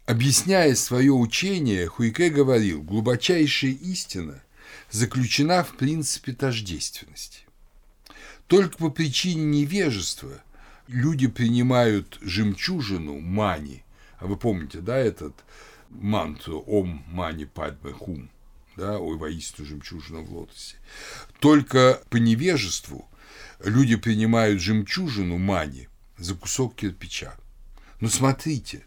Объясняя свое учение, Хуйке говорил: глубочайшая истина заключена в принципе тождественности. Только по причине невежества люди принимают жемчужину мани, а вы помните, да, этот мантру «Ом мани падме хум», да, «Ой, воистину жемчужина в лотосе». Только по невежеству люди принимают жемчужину мани за кусок кирпича. Но смотрите,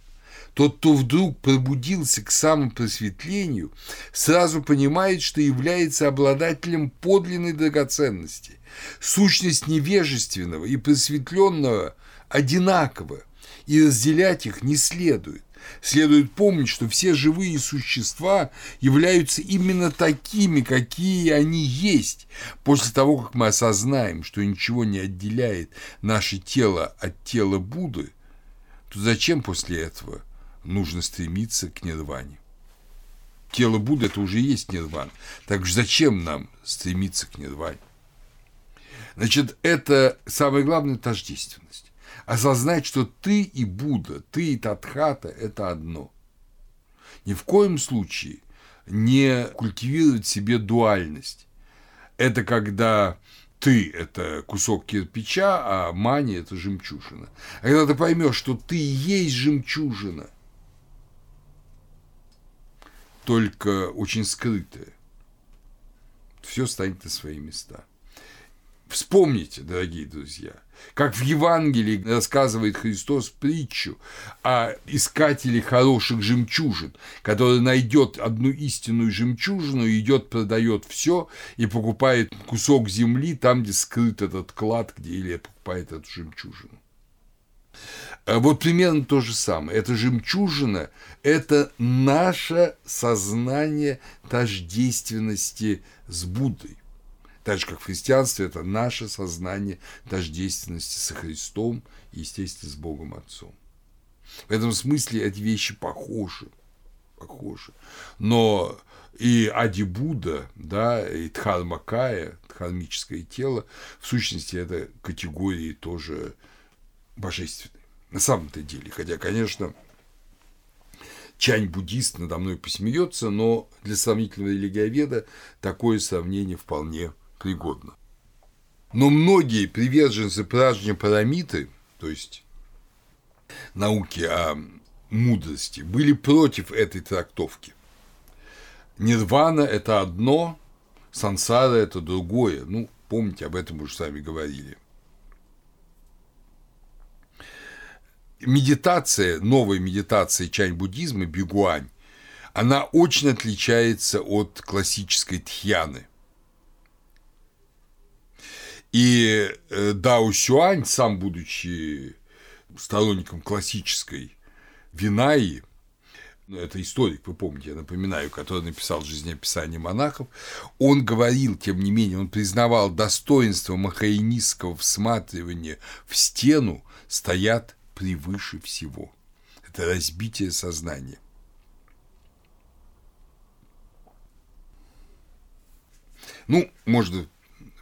тот, кто вдруг пробудился к самопросветлению, сразу понимает, что является обладателем подлинной драгоценности. Сущность невежественного и просветленного одинакова, и разделять их не следует. Следует помнить, что все живые существа являются именно такими, какие они есть. После того, как мы осознаем, что ничего не отделяет наше тело от тела Будды, то зачем после этого нужно стремиться к нирване? Тело Будды – это уже и есть нирвана. Так же зачем нам стремиться к нирване? Значит, это самое главное – тождественность. Осознать, что ты и Будда, ты и Татхата – это одно. Ни в коем случае не культивировать в себе дуальность. Это когда ты – это кусок кирпича, а мани – это жемчужина. А когда ты поймешь, что ты и есть жемчужина, только очень скрытая, все станет на свои места. Вспомните, дорогие друзья, как в Евангелии рассказывает Христос притчу о искателе хороших жемчужин, который найдет одну истинную жемчужину, идет, продает все и покупает кусок земли там, где скрыт этот клад, где Илия покупает эту жемчужину. Вот примерно то же самое. Эта жемчужина – это наше сознание тождественности с Буддой. Так же, как в христианстве, это наше сознание тождественности со Христом и, естественно, с Богом Отцом. В этом смысле эти вещи похожи. Но и Ади Будда, да, и Дхармакая, дхармическое тело, в сущности, это категории тоже божественные. На самом-то деле, хотя, конечно, чань-буддист надо мной посмеется, но для сомнительного религиоведа такое сравнение вполне пригодно. Но многие приверженцы Пражня-парамиты, то есть науки о мудрости, были против этой трактовки. Нирвана – это одно, сансара – это другое. Ну, помните, об этом уже сами говорили. Медитация, новая медитация чань-буддизма, бигуань, она очень отличается от классической тхьяны. И Дао Сюань, сам будучи сторонником классической Винаи, это историк, вы помните, я напоминаю, который написал «Жизнеописание монахов», он говорил, тем не менее, он признавал достоинство махаянистского всматривания в стену стоят превыше всего. Это разбитие сознания. Ну, можно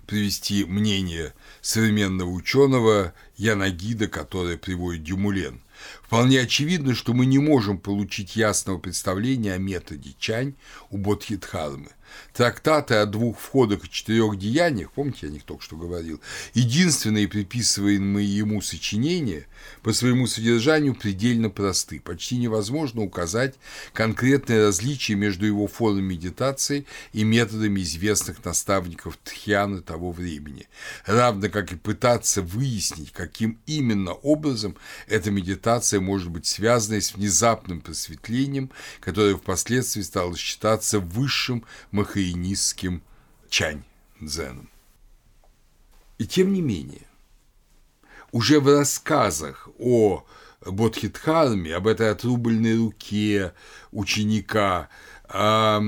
привести мнение современного ученого Янагида, которое приводит Дюмулен. Вполне очевидно, что мы не можем получить ясного представления о методе чань у Бодхидхармы. Трактаты о 2 входах и 4 деяниях, помните, я о них только что говорил, единственные приписываемые ему сочинения по своему содержанию предельно просты. Почти невозможно указать конкретные различия между его формой медитации и методами известных наставников тхьяны того времени, равно как и пытаться выяснить, каким именно образом эта медитация может быть связана с внезапным просветлением, которое впоследствии стало считаться высшим махаянистским чань-дзеном. И тем не менее, уже в рассказах о Бодхидхарме, об этой отрубленной руке ученика, о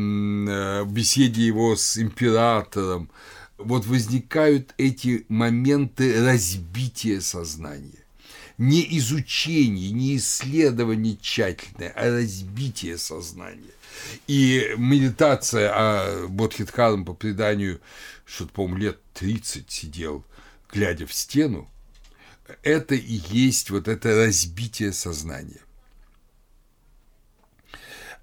беседе его с императором, вот возникают эти моменты разбития сознания. Не изучение, не исследование тщательное, а разбитие сознания. И медитация, Бодхидхарма по преданию, что-то, по-моему, лет 30 сидел, глядя в стену, это и есть вот это разбитие сознания.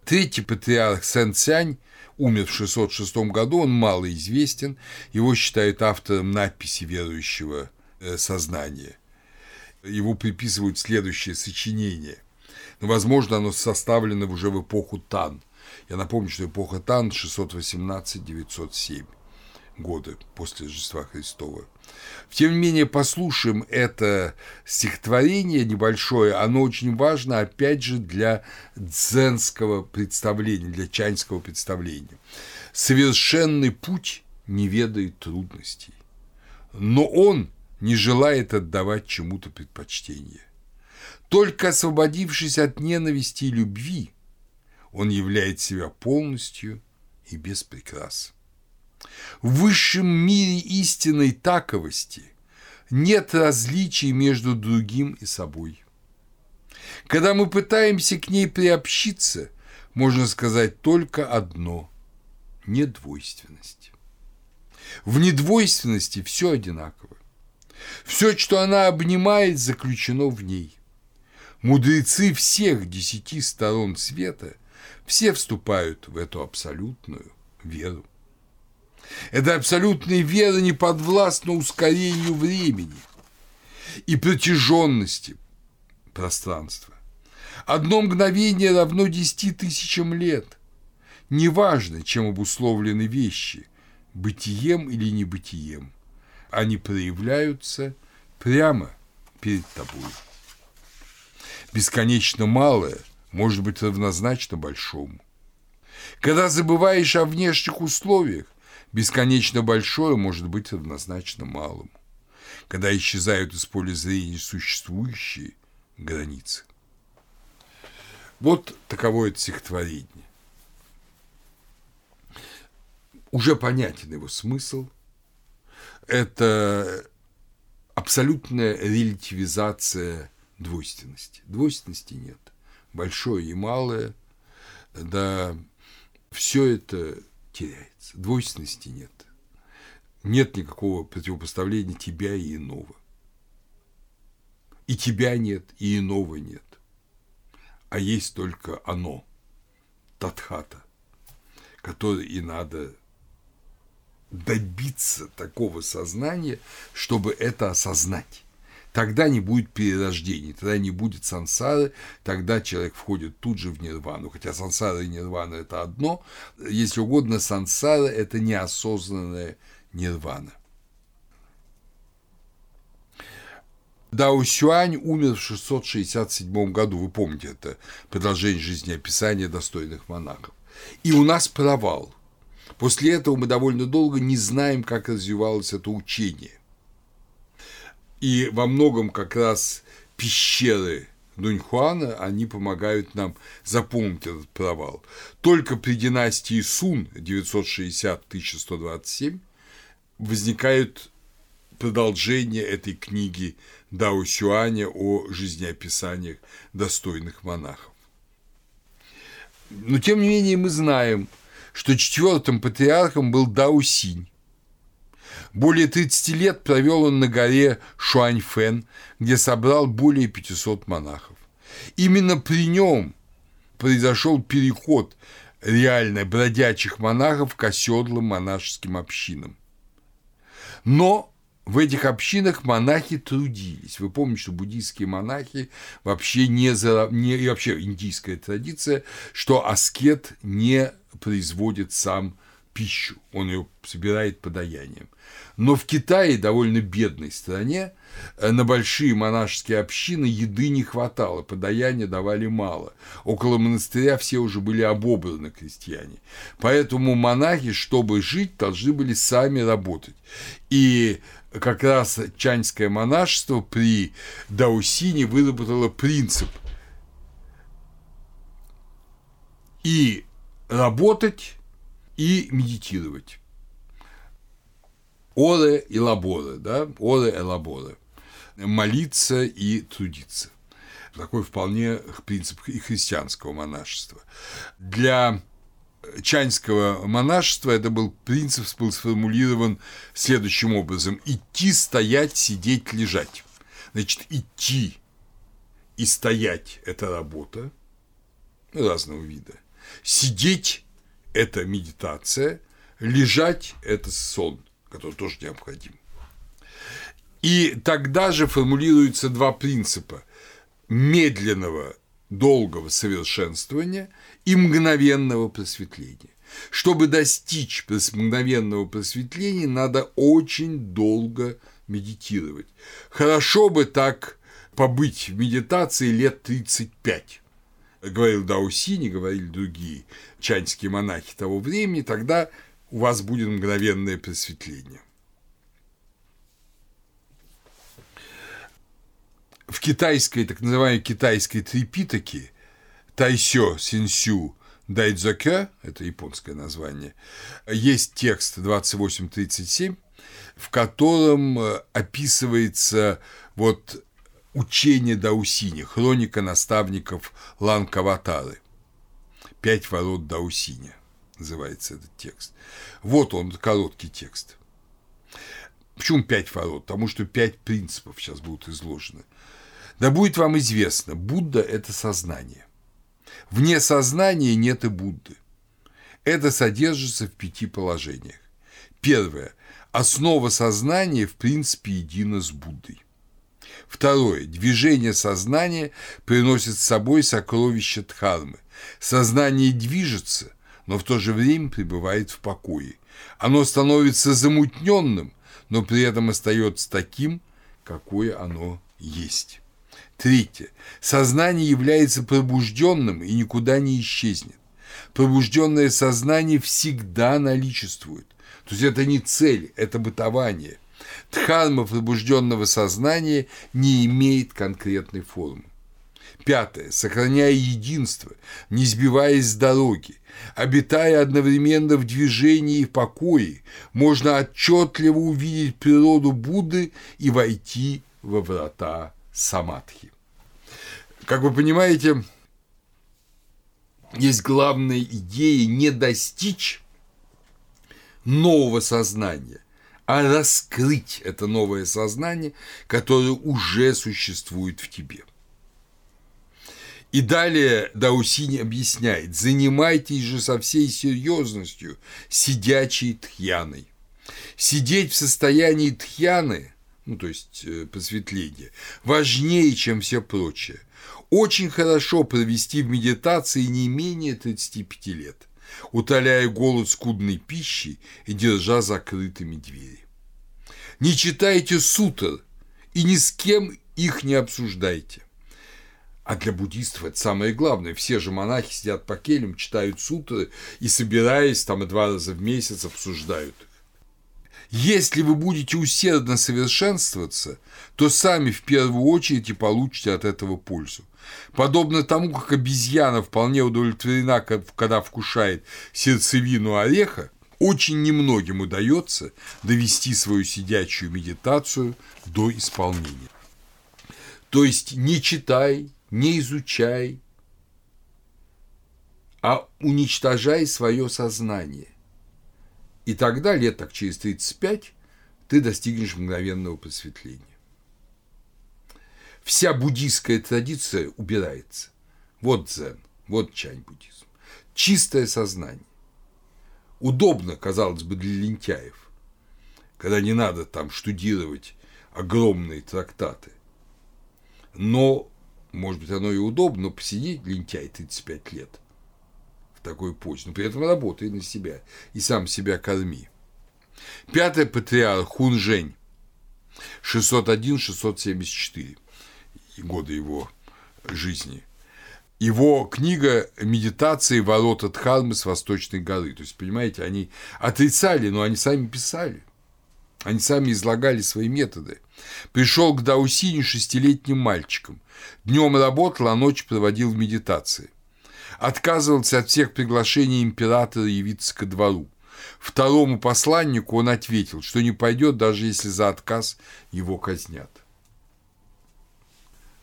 Третий патриарх Сэнцянь умер в 606 году, он малоизвестен, его считают автором надписи верующего сознания. Его приписывают следующее сочинение. Но, возможно, оно составлено уже в эпоху Тан. Я напомню, что эпоха Тан 618-907 годы после Рождества Христова. Тем не менее, послушаем это стихотворение небольшое. Оно очень важно, опять же, для дзенского представления, для чаньского представления. «Совершенный путь не ведает трудностей, но он не желает отдавать чему-то предпочтение. Только освободившись от ненависти и любви, он являет себя полностью и без прикрас. В высшем мире истинной таковости нет различий между другим и собой. Когда мы пытаемся к ней приобщиться, можно сказать только одно – недвойственность. В недвойственности все одинаково. Все, что она обнимает, заключено в ней. Мудрецы всех 10 сторон света все вступают в эту абсолютную веру. Эта абсолютная вера не подвластна ускорению времени и протяженности пространства. Одно мгновение равно 10 000 лет. Неважно, чем обусловлены вещи – бытием или небытием. Они проявляются прямо перед тобой. Бесконечно малое может быть равнозначно большому. Когда забываешь о внешних условиях, бесконечно большое может быть равнозначно малому. Когда исчезают из поля зрения существующие границы». Вот таково это стихотворение. Уже понятен его смысл. Это абсолютная релятивизация двойственности. Двойственности нет. Большое и малое, да, все это теряется. Двойственности нет. Нет никакого противопоставления тебя и иного. И тебя нет, и иного нет. А есть только оно, татхата, которое и надо добиться такого сознания, чтобы это осознать. Тогда не будет перерождений, тогда не будет сансары, тогда человек входит тут же в нирвану. Хотя сансара и нирвана – это одно. Если угодно, сансара – это неосознанная нирвана. Дао Сюань умер в 667 году. Вы помните, это продолжение жизнеописания достойных монахов. И у нас провал. После этого мы довольно долго не знаем, как развивалось это учение. И во многом как раз пещеры Дуньхуана, они помогают нам запомнить этот провал. Только при династии Сун 960-1127 возникают продолжение этой книги Дао Сюаня о жизнеописаниях достойных монахов. Но, тем не менее, мы знаем, что четвертым патриархом был Дао Синь. Более 30 лет провел он на горе Шуаньфэн, где собрал более 500 монахов. Именно при нем произошел переход реально бродячих монахов к оседлым монашеским общинам. Но в этих общинах монахи трудились. Вы помните, что буддийские монахи вообще и вообще индийская традиция, что аскет не производит сам пищу, он ее собирает подаянием. Но в Китае, довольно бедной стране, на большие монашеские общины еды не хватало, подаяния давали мало. Около монастыря все уже были обобраны крестьяне. Поэтому монахи, чтобы жить, должны были сами работать. И как раз чаньское монашество при Дао Сине выработало принцип и работать, и медитировать. Оре и лаборе, да, оре и лаборе. Молиться и трудиться. Такой вполне принцип и христианского монашества. Для чаньского монашества это был принцип, был сформулирован следующим образом: идти, стоять, сидеть, лежать. Значит, идти и стоять – это работа разного вида. Сидеть – это медитация, лежать – это сон, который тоже необходим. И тогда же формулируются два принципа – медленного, долгого совершенствования и мгновенного просветления. Чтобы достичь мгновенного просветления, надо очень долго медитировать. Хорошо бы так побыть в медитации лет 35. Говорил Дао Синь, говорили другие чаньские монахи того времени, тогда у вас будет мгновенное просветление. В китайской, так называемой китайской трипитаке Тайсё Синсю Дайдзокё, это японское название, есть текст 2837, в котором описывается вот учение Дао Синя, хроника наставников Ланкаватары. «Пять ворот Дао Синя» называется этот текст. Вот он, короткий текст. Почему пять ворот? Потому что пять принципов сейчас будут изложены. Да будет вам известно, Будда – это сознание. Вне сознания нет и Будды. Это содержится в пяти положениях. Первое. Основа сознания в принципе едина с Буддой. Второе. Движение сознания приносит с собой сокровища дхармы. Сознание движется, но в то же время пребывает в покое. Оно становится замутненным, но при этом остается таким, какое оно есть. Третье. Сознание является пробужденным и никуда не исчезнет. Пробужденное сознание всегда наличествует. То есть это не цель, это бытование. Дхарма пробужденного сознания не имеет конкретной формы. Пятое. Сохраняя единство, не сбиваясь с дороги, обитая одновременно в движении и в покое, можно отчетливо увидеть природу Будды и войти во врата самадхи. Как вы понимаете, есть главная идея не достичь нового сознания, а раскрыть это новое сознание, которое уже существует в тебе. И далее Дао Синь объясняет: «Занимайтесь же со всей серьезностью сидячей тхьяной». Сидеть в состоянии тхьяны ну, то есть просветление, важнее, чем все прочее. Очень хорошо провести в медитации не менее 35 лет, утоляя голод скудной пищей и держа закрытыми двери. Не читайте сутр и ни с кем их не обсуждайте. А для буддистов это самое главное. Все же монахи сидят по кельям, читают сутры и, собираясь там 2 раза в месяц, обсуждают. Если вы будете усердно совершенствоваться, то сами в первую очередь и получите от этого пользу. Подобно тому, как обезьяна вполне удовлетворена, когда вкушает сердцевину ореха, очень немногим удается довести свою сидячую медитацию до исполнения. То есть не читай, не изучай, а уничтожай свое сознание. И тогда, лет так через 35, ты достигнешь мгновенного просветления. Вся буддийская традиция убирается. Вот дзен, вот чань-буддизм. Чистое сознание. Удобно, казалось бы, для лентяев, когда не надо там штудировать огромные трактаты. Но, может быть, оно и удобно, но посидеть лентяй 35 лет. Такой позе, но при этом работай на себя и сам себя корми. 5-й патриарх Хунжень, 601-674 годы его жизни. Его книга «Медитации. Ворота Дхармы с Восточной горы». То есть, понимаете, они отрицали, но они сами писали, они сами излагали свои методы. Пришел к Даосиню 6-летним мальчиком, днем работал, а ночь проводил в медитации. Отказывался от всех приглашений императора явиться ко двору. Второму посланнику он ответил, что не пойдет, даже если за отказ его казнят.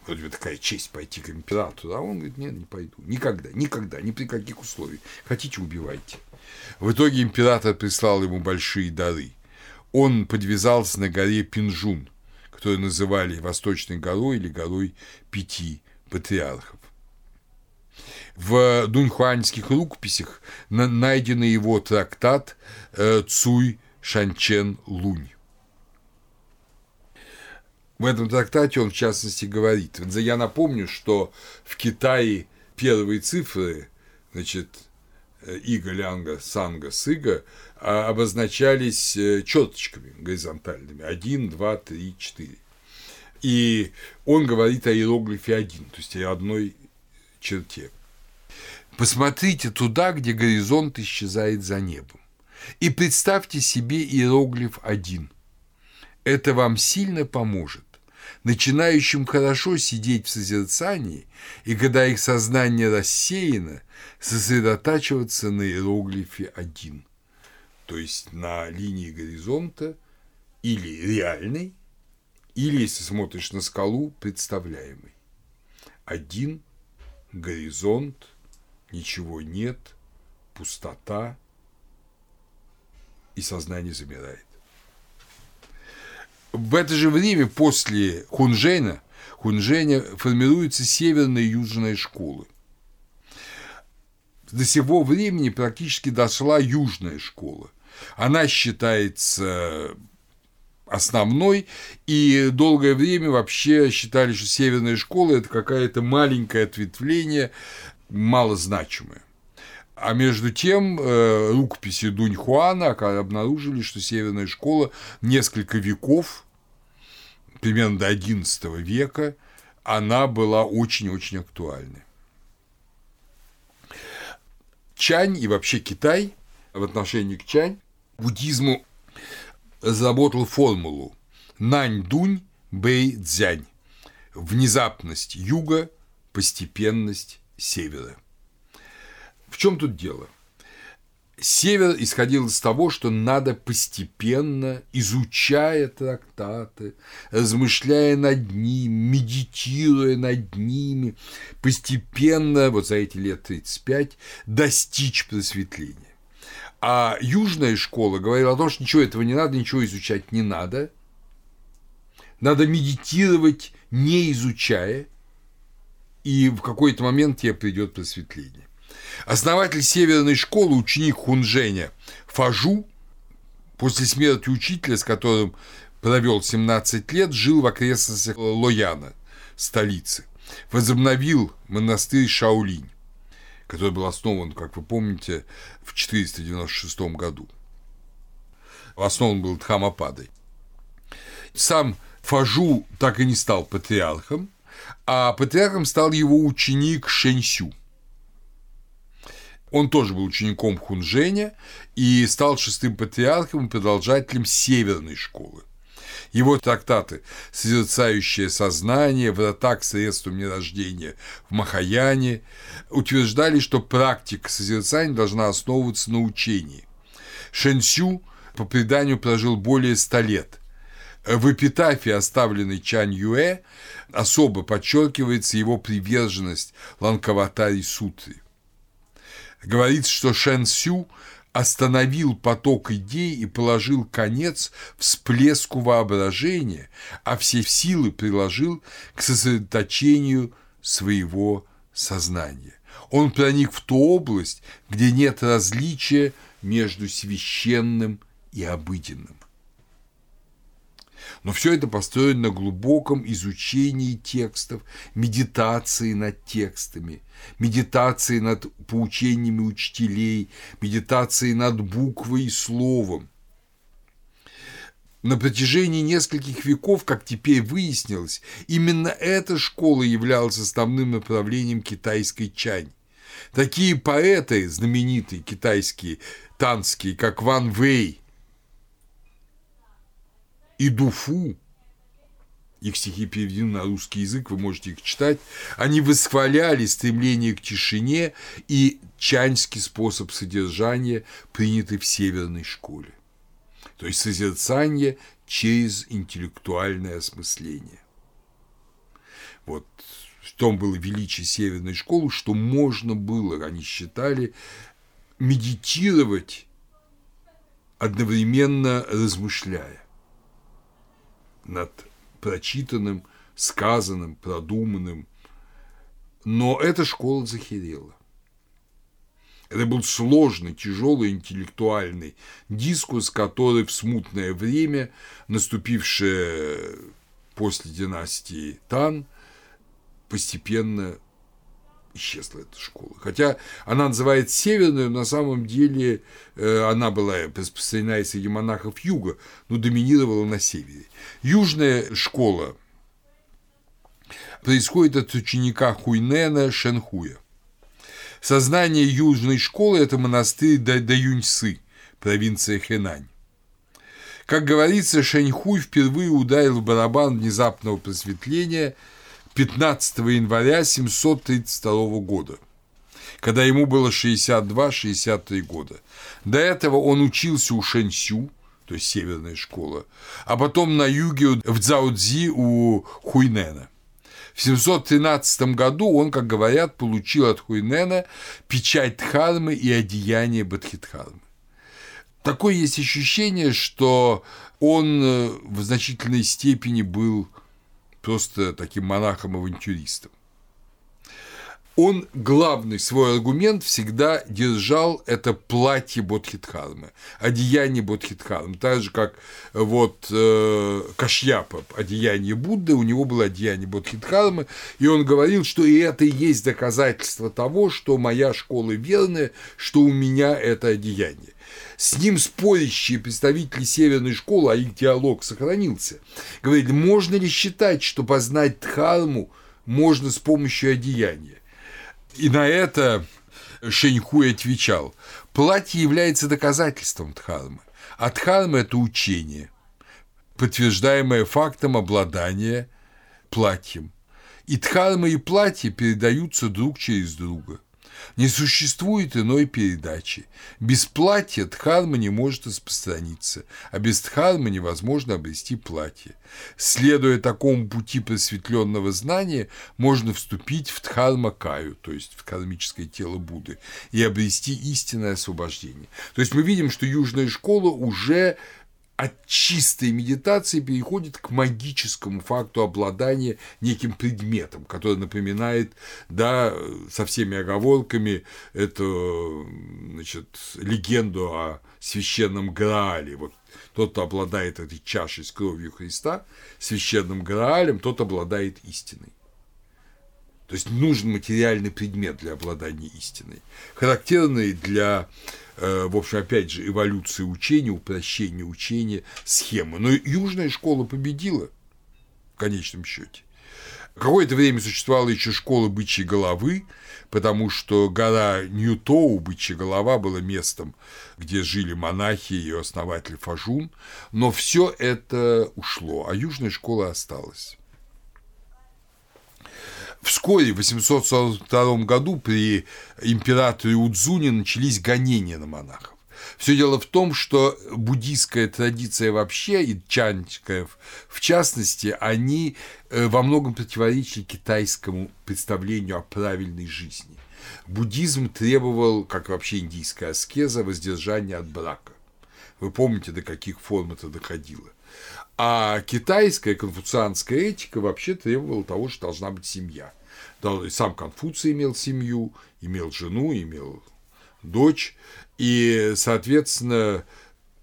Вроде бы такая честь пойти к императору, а он говорит: нет, не пойду. Никогда, никогда, ни при каких условиях. Хотите, убивайте. В итоге император прислал ему большие дары. Он подвязался на горе Пинджун, которую называли Восточной горой или горой 5 патриархов. В дуньхуаньских рукописях найден его трактат «Цуй Шанчен Лунь». В этом трактате он, в частности, говорит. Я напомню, что в Китае первые цифры, значит, иго, лянга, санга, сыга, обозначались черточками горизонтальными. 1, 2, 3, 4. И он говорит о иероглифе 1, то есть о одной черте. Посмотрите туда, где горизонт исчезает за небом, и представьте себе иероглиф 1. Это вам сильно поможет. Начинающим хорошо сидеть в созерцании, и когда их сознание рассеяно, сосредотачиваться на иероглифе 1, то есть на линии горизонта или реальной, или, если смотришь на скалу, представляемой. 1, горизонт, ничего нет, пустота, и сознание замирает. В это же время после Хунжэня формируются северные и южные школы. До сего времени практически дошла южная школа. Она считается основной, и долгое время вообще считали, что северная школа – это какое-то маленькое ответвление, малозначимое. А между тем рукописи Дуньхуана обнаружили, что северная школа несколько веков, примерно до XI века, она была очень-очень актуальной. Чань и вообще Китай в отношении к чань буддизму разработал формулу «нань-дунь, бэй-дзянь» – внезапность юга, постепенность севера. В чем тут дело? Север исходил из того, что надо постепенно, изучая трактаты, размышляя над ними, медитируя над ними, постепенно, вот за эти лет 35, достичь просветления. А южная школа говорила о том, что ничего этого не надо, ничего изучать не надо. Надо медитировать, не изучая, и в какой-то момент тебе придет просветление. Основатель северной школы, ученик Хунжэня Фажу, после смерти учителя, с которым провел 17 лет, жил в окрестностях Лояна, столицы. Возобновил монастырь Шаолинь, который был основан, как вы помните, в 496 году. Основан был Дхаммападой. Сам Фажу так и не стал патриархом, а патриархом стал его ученик Шэньсю. Он тоже был учеником Хунженя и стал шестым патриархом и продолжателем северной школы. Его трактаты «Созерцающее сознание», «Врата к средствам нерождения» в Махаяне утверждали, что практика созерцания должна основываться на учении. Шэньсю по преданию прожил более 100 лет. В эпитафе, оставленной Чань Юэ, особо подчеркивается его приверженность Ланкаватари-сутре. Говорится, что Шэньсю остановил поток идей и положил конец всплеску воображения, а все силы приложил к сосредоточению своего сознания. Он проник в ту область, где нет различия между священным и обыденным. Но все это построено на глубоком изучении текстов, медитации над текстами, медитации над поучениями учителей, медитации над буквой и словом. На протяжении нескольких веков, как теперь выяснилось, именно эта школа являлась основным направлением китайской чань. Такие поэты, знаменитые китайские, танские, как Ван Вэй, и Дуфу, их стихи переведены на русский язык, вы можете их читать, они восхваляли стремление к тишине и чаньский способ содержания, принятый в северной школе. То есть созерцание через интеллектуальное осмысление. Вот в том было величие северной школы, что можно было, они считали, медитировать, одновременно размышляя над прочитанным, сказанным, продуманным. Но эта школа захерела. Это был сложный, тяжелый интеллектуальный дискурс, который в смутное время, наступившее после династии Тан, постепенно исчезла эта школа. Хотя она называется северной, но на самом деле она была распространена и среди монахов юга, но доминировала на севере. Южная школа происходит от ученика Хуйнена Шэньхуя. Сознание южной школы – это монастырь Даюньцы, провинция Хэнань. Как говорится, Шэньхуй впервые ударил в барабан внезапного просветления 15 января 732 года, когда ему было 62-63 года. До этого он учился у Шэньсю, то есть северная школа, а потом на юге в Цзаоцзи у Хуйнена. В 713 году он, как говорят, получил от Хуйнена печать Дхармы и одеяние Бодхидхармы. Такое есть ощущение, что он в значительной степени был просто таким монахом-авантюристом. Он главный свой аргумент всегда держал – это платье Бодхидхармы, одеяние Бодхидхармы. Так же, как вот Кашьяпа, одеяние Будды, у него было одеяние Бодхидхармы, и он говорил, что и это и есть доказательство того, что моя школа верная, что у меня это одеяние. С ним спорящие представители северной школы, а их диалог сохранился, говорили, можно ли считать, что познать Дхарму можно с помощью одеяния. И на это Шэньхуй отвечал, платье является доказательством Дхармы, а Дхарма – это учение, подтверждаемое фактом обладания платьем. И Дхарма, и платье передаются друг через друга. Не существует иной передачи. Без платья Дхарма не может распространиться, а без Дхармы невозможно обрести платье. Следуя такому пути просветленного знания, можно вступить в Дхарма-каю, то есть в кармическое тело Будды, и обрести истинное освобождение. То есть мы видим, что южная школа уже от чистой медитации переходит к магическому факту обладания неким предметом, который напоминает, да, со всеми оговорками, эту легенду о священном Граале. Вот тот, кто обладает этой чашей с кровью Христа, священным Граалем, тот обладает истиной. То есть нужен материальный предмет для обладания истиной, характерный для, в общем, опять же, эволюции учения, упрощения учения, схемы. Но южная школа победила в конечном счете. Какое-то время существовала еще школа бычьей головы, потому что гора Ньютоу, бычья голова, была местом, где жили монахи и ее основатель Фажун, но все это ушло, а южная школа осталась. Вскоре, в 842 году, при императоре Удзуне начались гонения на монахов. Все дело в том, что буддийская традиция вообще, и чанская в частности, они во многом противоречили китайскому представлению о правильной жизни. Буддизм требовал, как вообще индийская аскеза, воздержания от брака. Вы помните, до каких форм это доходило. А китайская конфуцианская этика вообще требовала того, что должна быть семья. Сам Конфуций имел семью, имел жену, имел дочь, и, соответственно,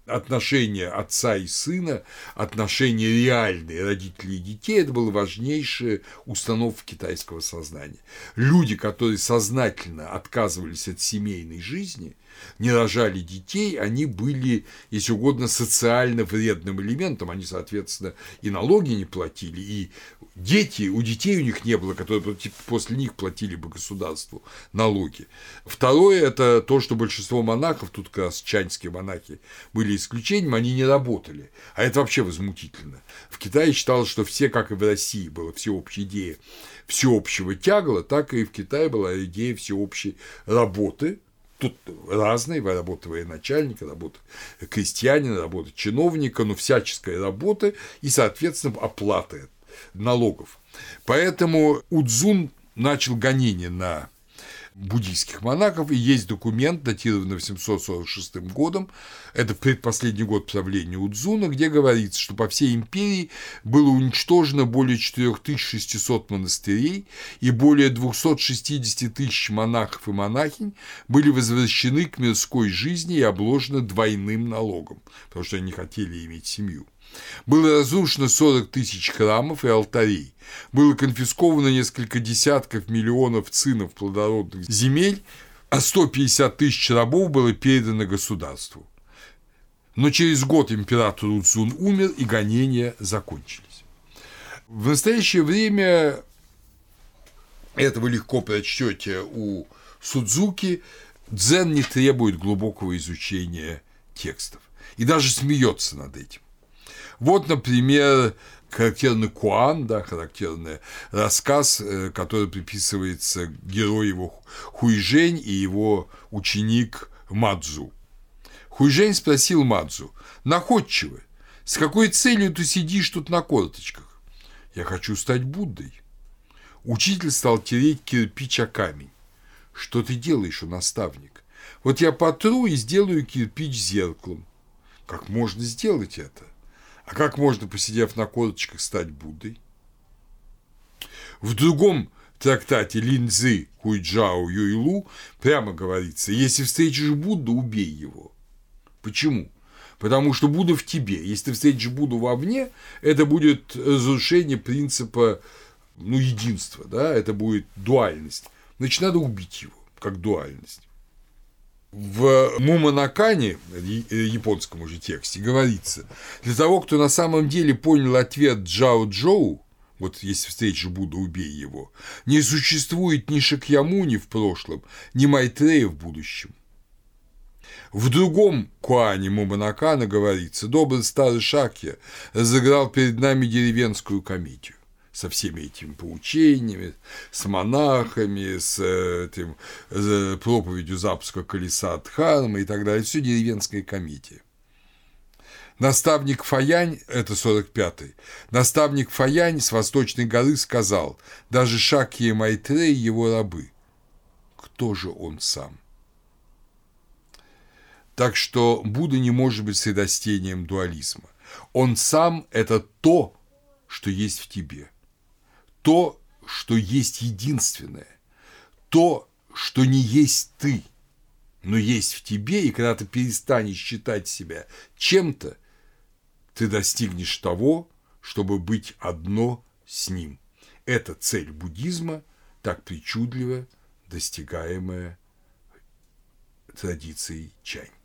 отношения отца и сына, отношения реальные родителей и детей – это была важнейшая установка китайского сознания. Люди, которые сознательно отказывались от семейной жизни, не рожали детей, они были, если угодно, социально вредным элементом, они, соответственно, и налоги не платили, и дети, у детей у них не было, которые после них платили бы государству налоги. Второе – это то, что большинство монахов, тут как раз чанские монахи были исключением, они не работали, а это вообще возмутительно. В Китае считалось, что все, как и в России, была всеобщая идея всеобщего тягла, так и в Китае была идея всеобщей работы. Тут разные, работа военачальника, работа крестьянина, работа чиновника, но всяческая работа и, соответственно, оплата налогов. Поэтому Удзун начал гонение на буддийских монахов, и есть документ, датированный 846 годом, это предпоследний год правления Удзуна, где говорится, что по всей империи было уничтожено более 4600 монастырей, и более 260 тысяч монахов и монахинь были возвращены к мирской жизни и обложены двойным налогом, потому что они не хотели иметь семью. Было разрушено 40 тысяч храмов и алтарей, было конфисковано несколько десятков миллионов цинов плодородных земель, а 150 тысяч рабов было передано государству. Но через год император Удзун умер, и гонения закончились. В настоящее время, это вы легко прочтете у Судзуки, дзен не требует глубокого изучения текстов и даже смеется над этим. Вот, например, характерный куан, да, характерный рассказ, который приписывается герою его Хуйжень и его ученик Мадзу. Хуйжень спросил Мадзу: находчивый, с какой целью ты сидишь тут на корточках? Я хочу стать Буддой. Учитель стал тереть кирпич о камень. Что ты делаешь, о наставник? Вот я потру и сделаю кирпич зеркалом. Как можно сделать это? А как можно, посидев на корточках, стать Буддой? В другом трактате Линзы Хуйчжао Юйлу прямо говорится: если встретишь Будду, убей его. Почему? Потому что Будда в тебе. Если ты встретишь Будду вовне, это будет разрушение принципа единства, да? Это будет дуальность. Значит, надо убить его, как дуальность. В Муманакане, японском уже тексте, говорится: для того, кто на самом деле понял ответ Джао-Джоу, вот если встретишь Будду, убей его, не существует ни Шакьямуни в прошлом, ни Майтрея в будущем. В другом куане Муманакана говорится: добрый старый Шакья разыграл перед нами деревенскую комедию. Со всеми этими поучениями, с монахами, с проповедью запуска колеса Дхармы и так далее. Все деревенская комедия. Наставник Фаянь, это 45-й, наставник Фаянь с Восточной горы сказал: даже Шакья и Майтрея его рабы. Кто же он сам? Так что Будда не может быть средостением дуализма. Он сам – это то, что есть в тебе. То, что есть единственное, то, что не есть ты, но есть в тебе, и когда ты перестанешь считать себя чем-то, ты достигнешь того, чтобы быть одно с ним. Это цель буддизма, так причудливо достигаемая традицией чань.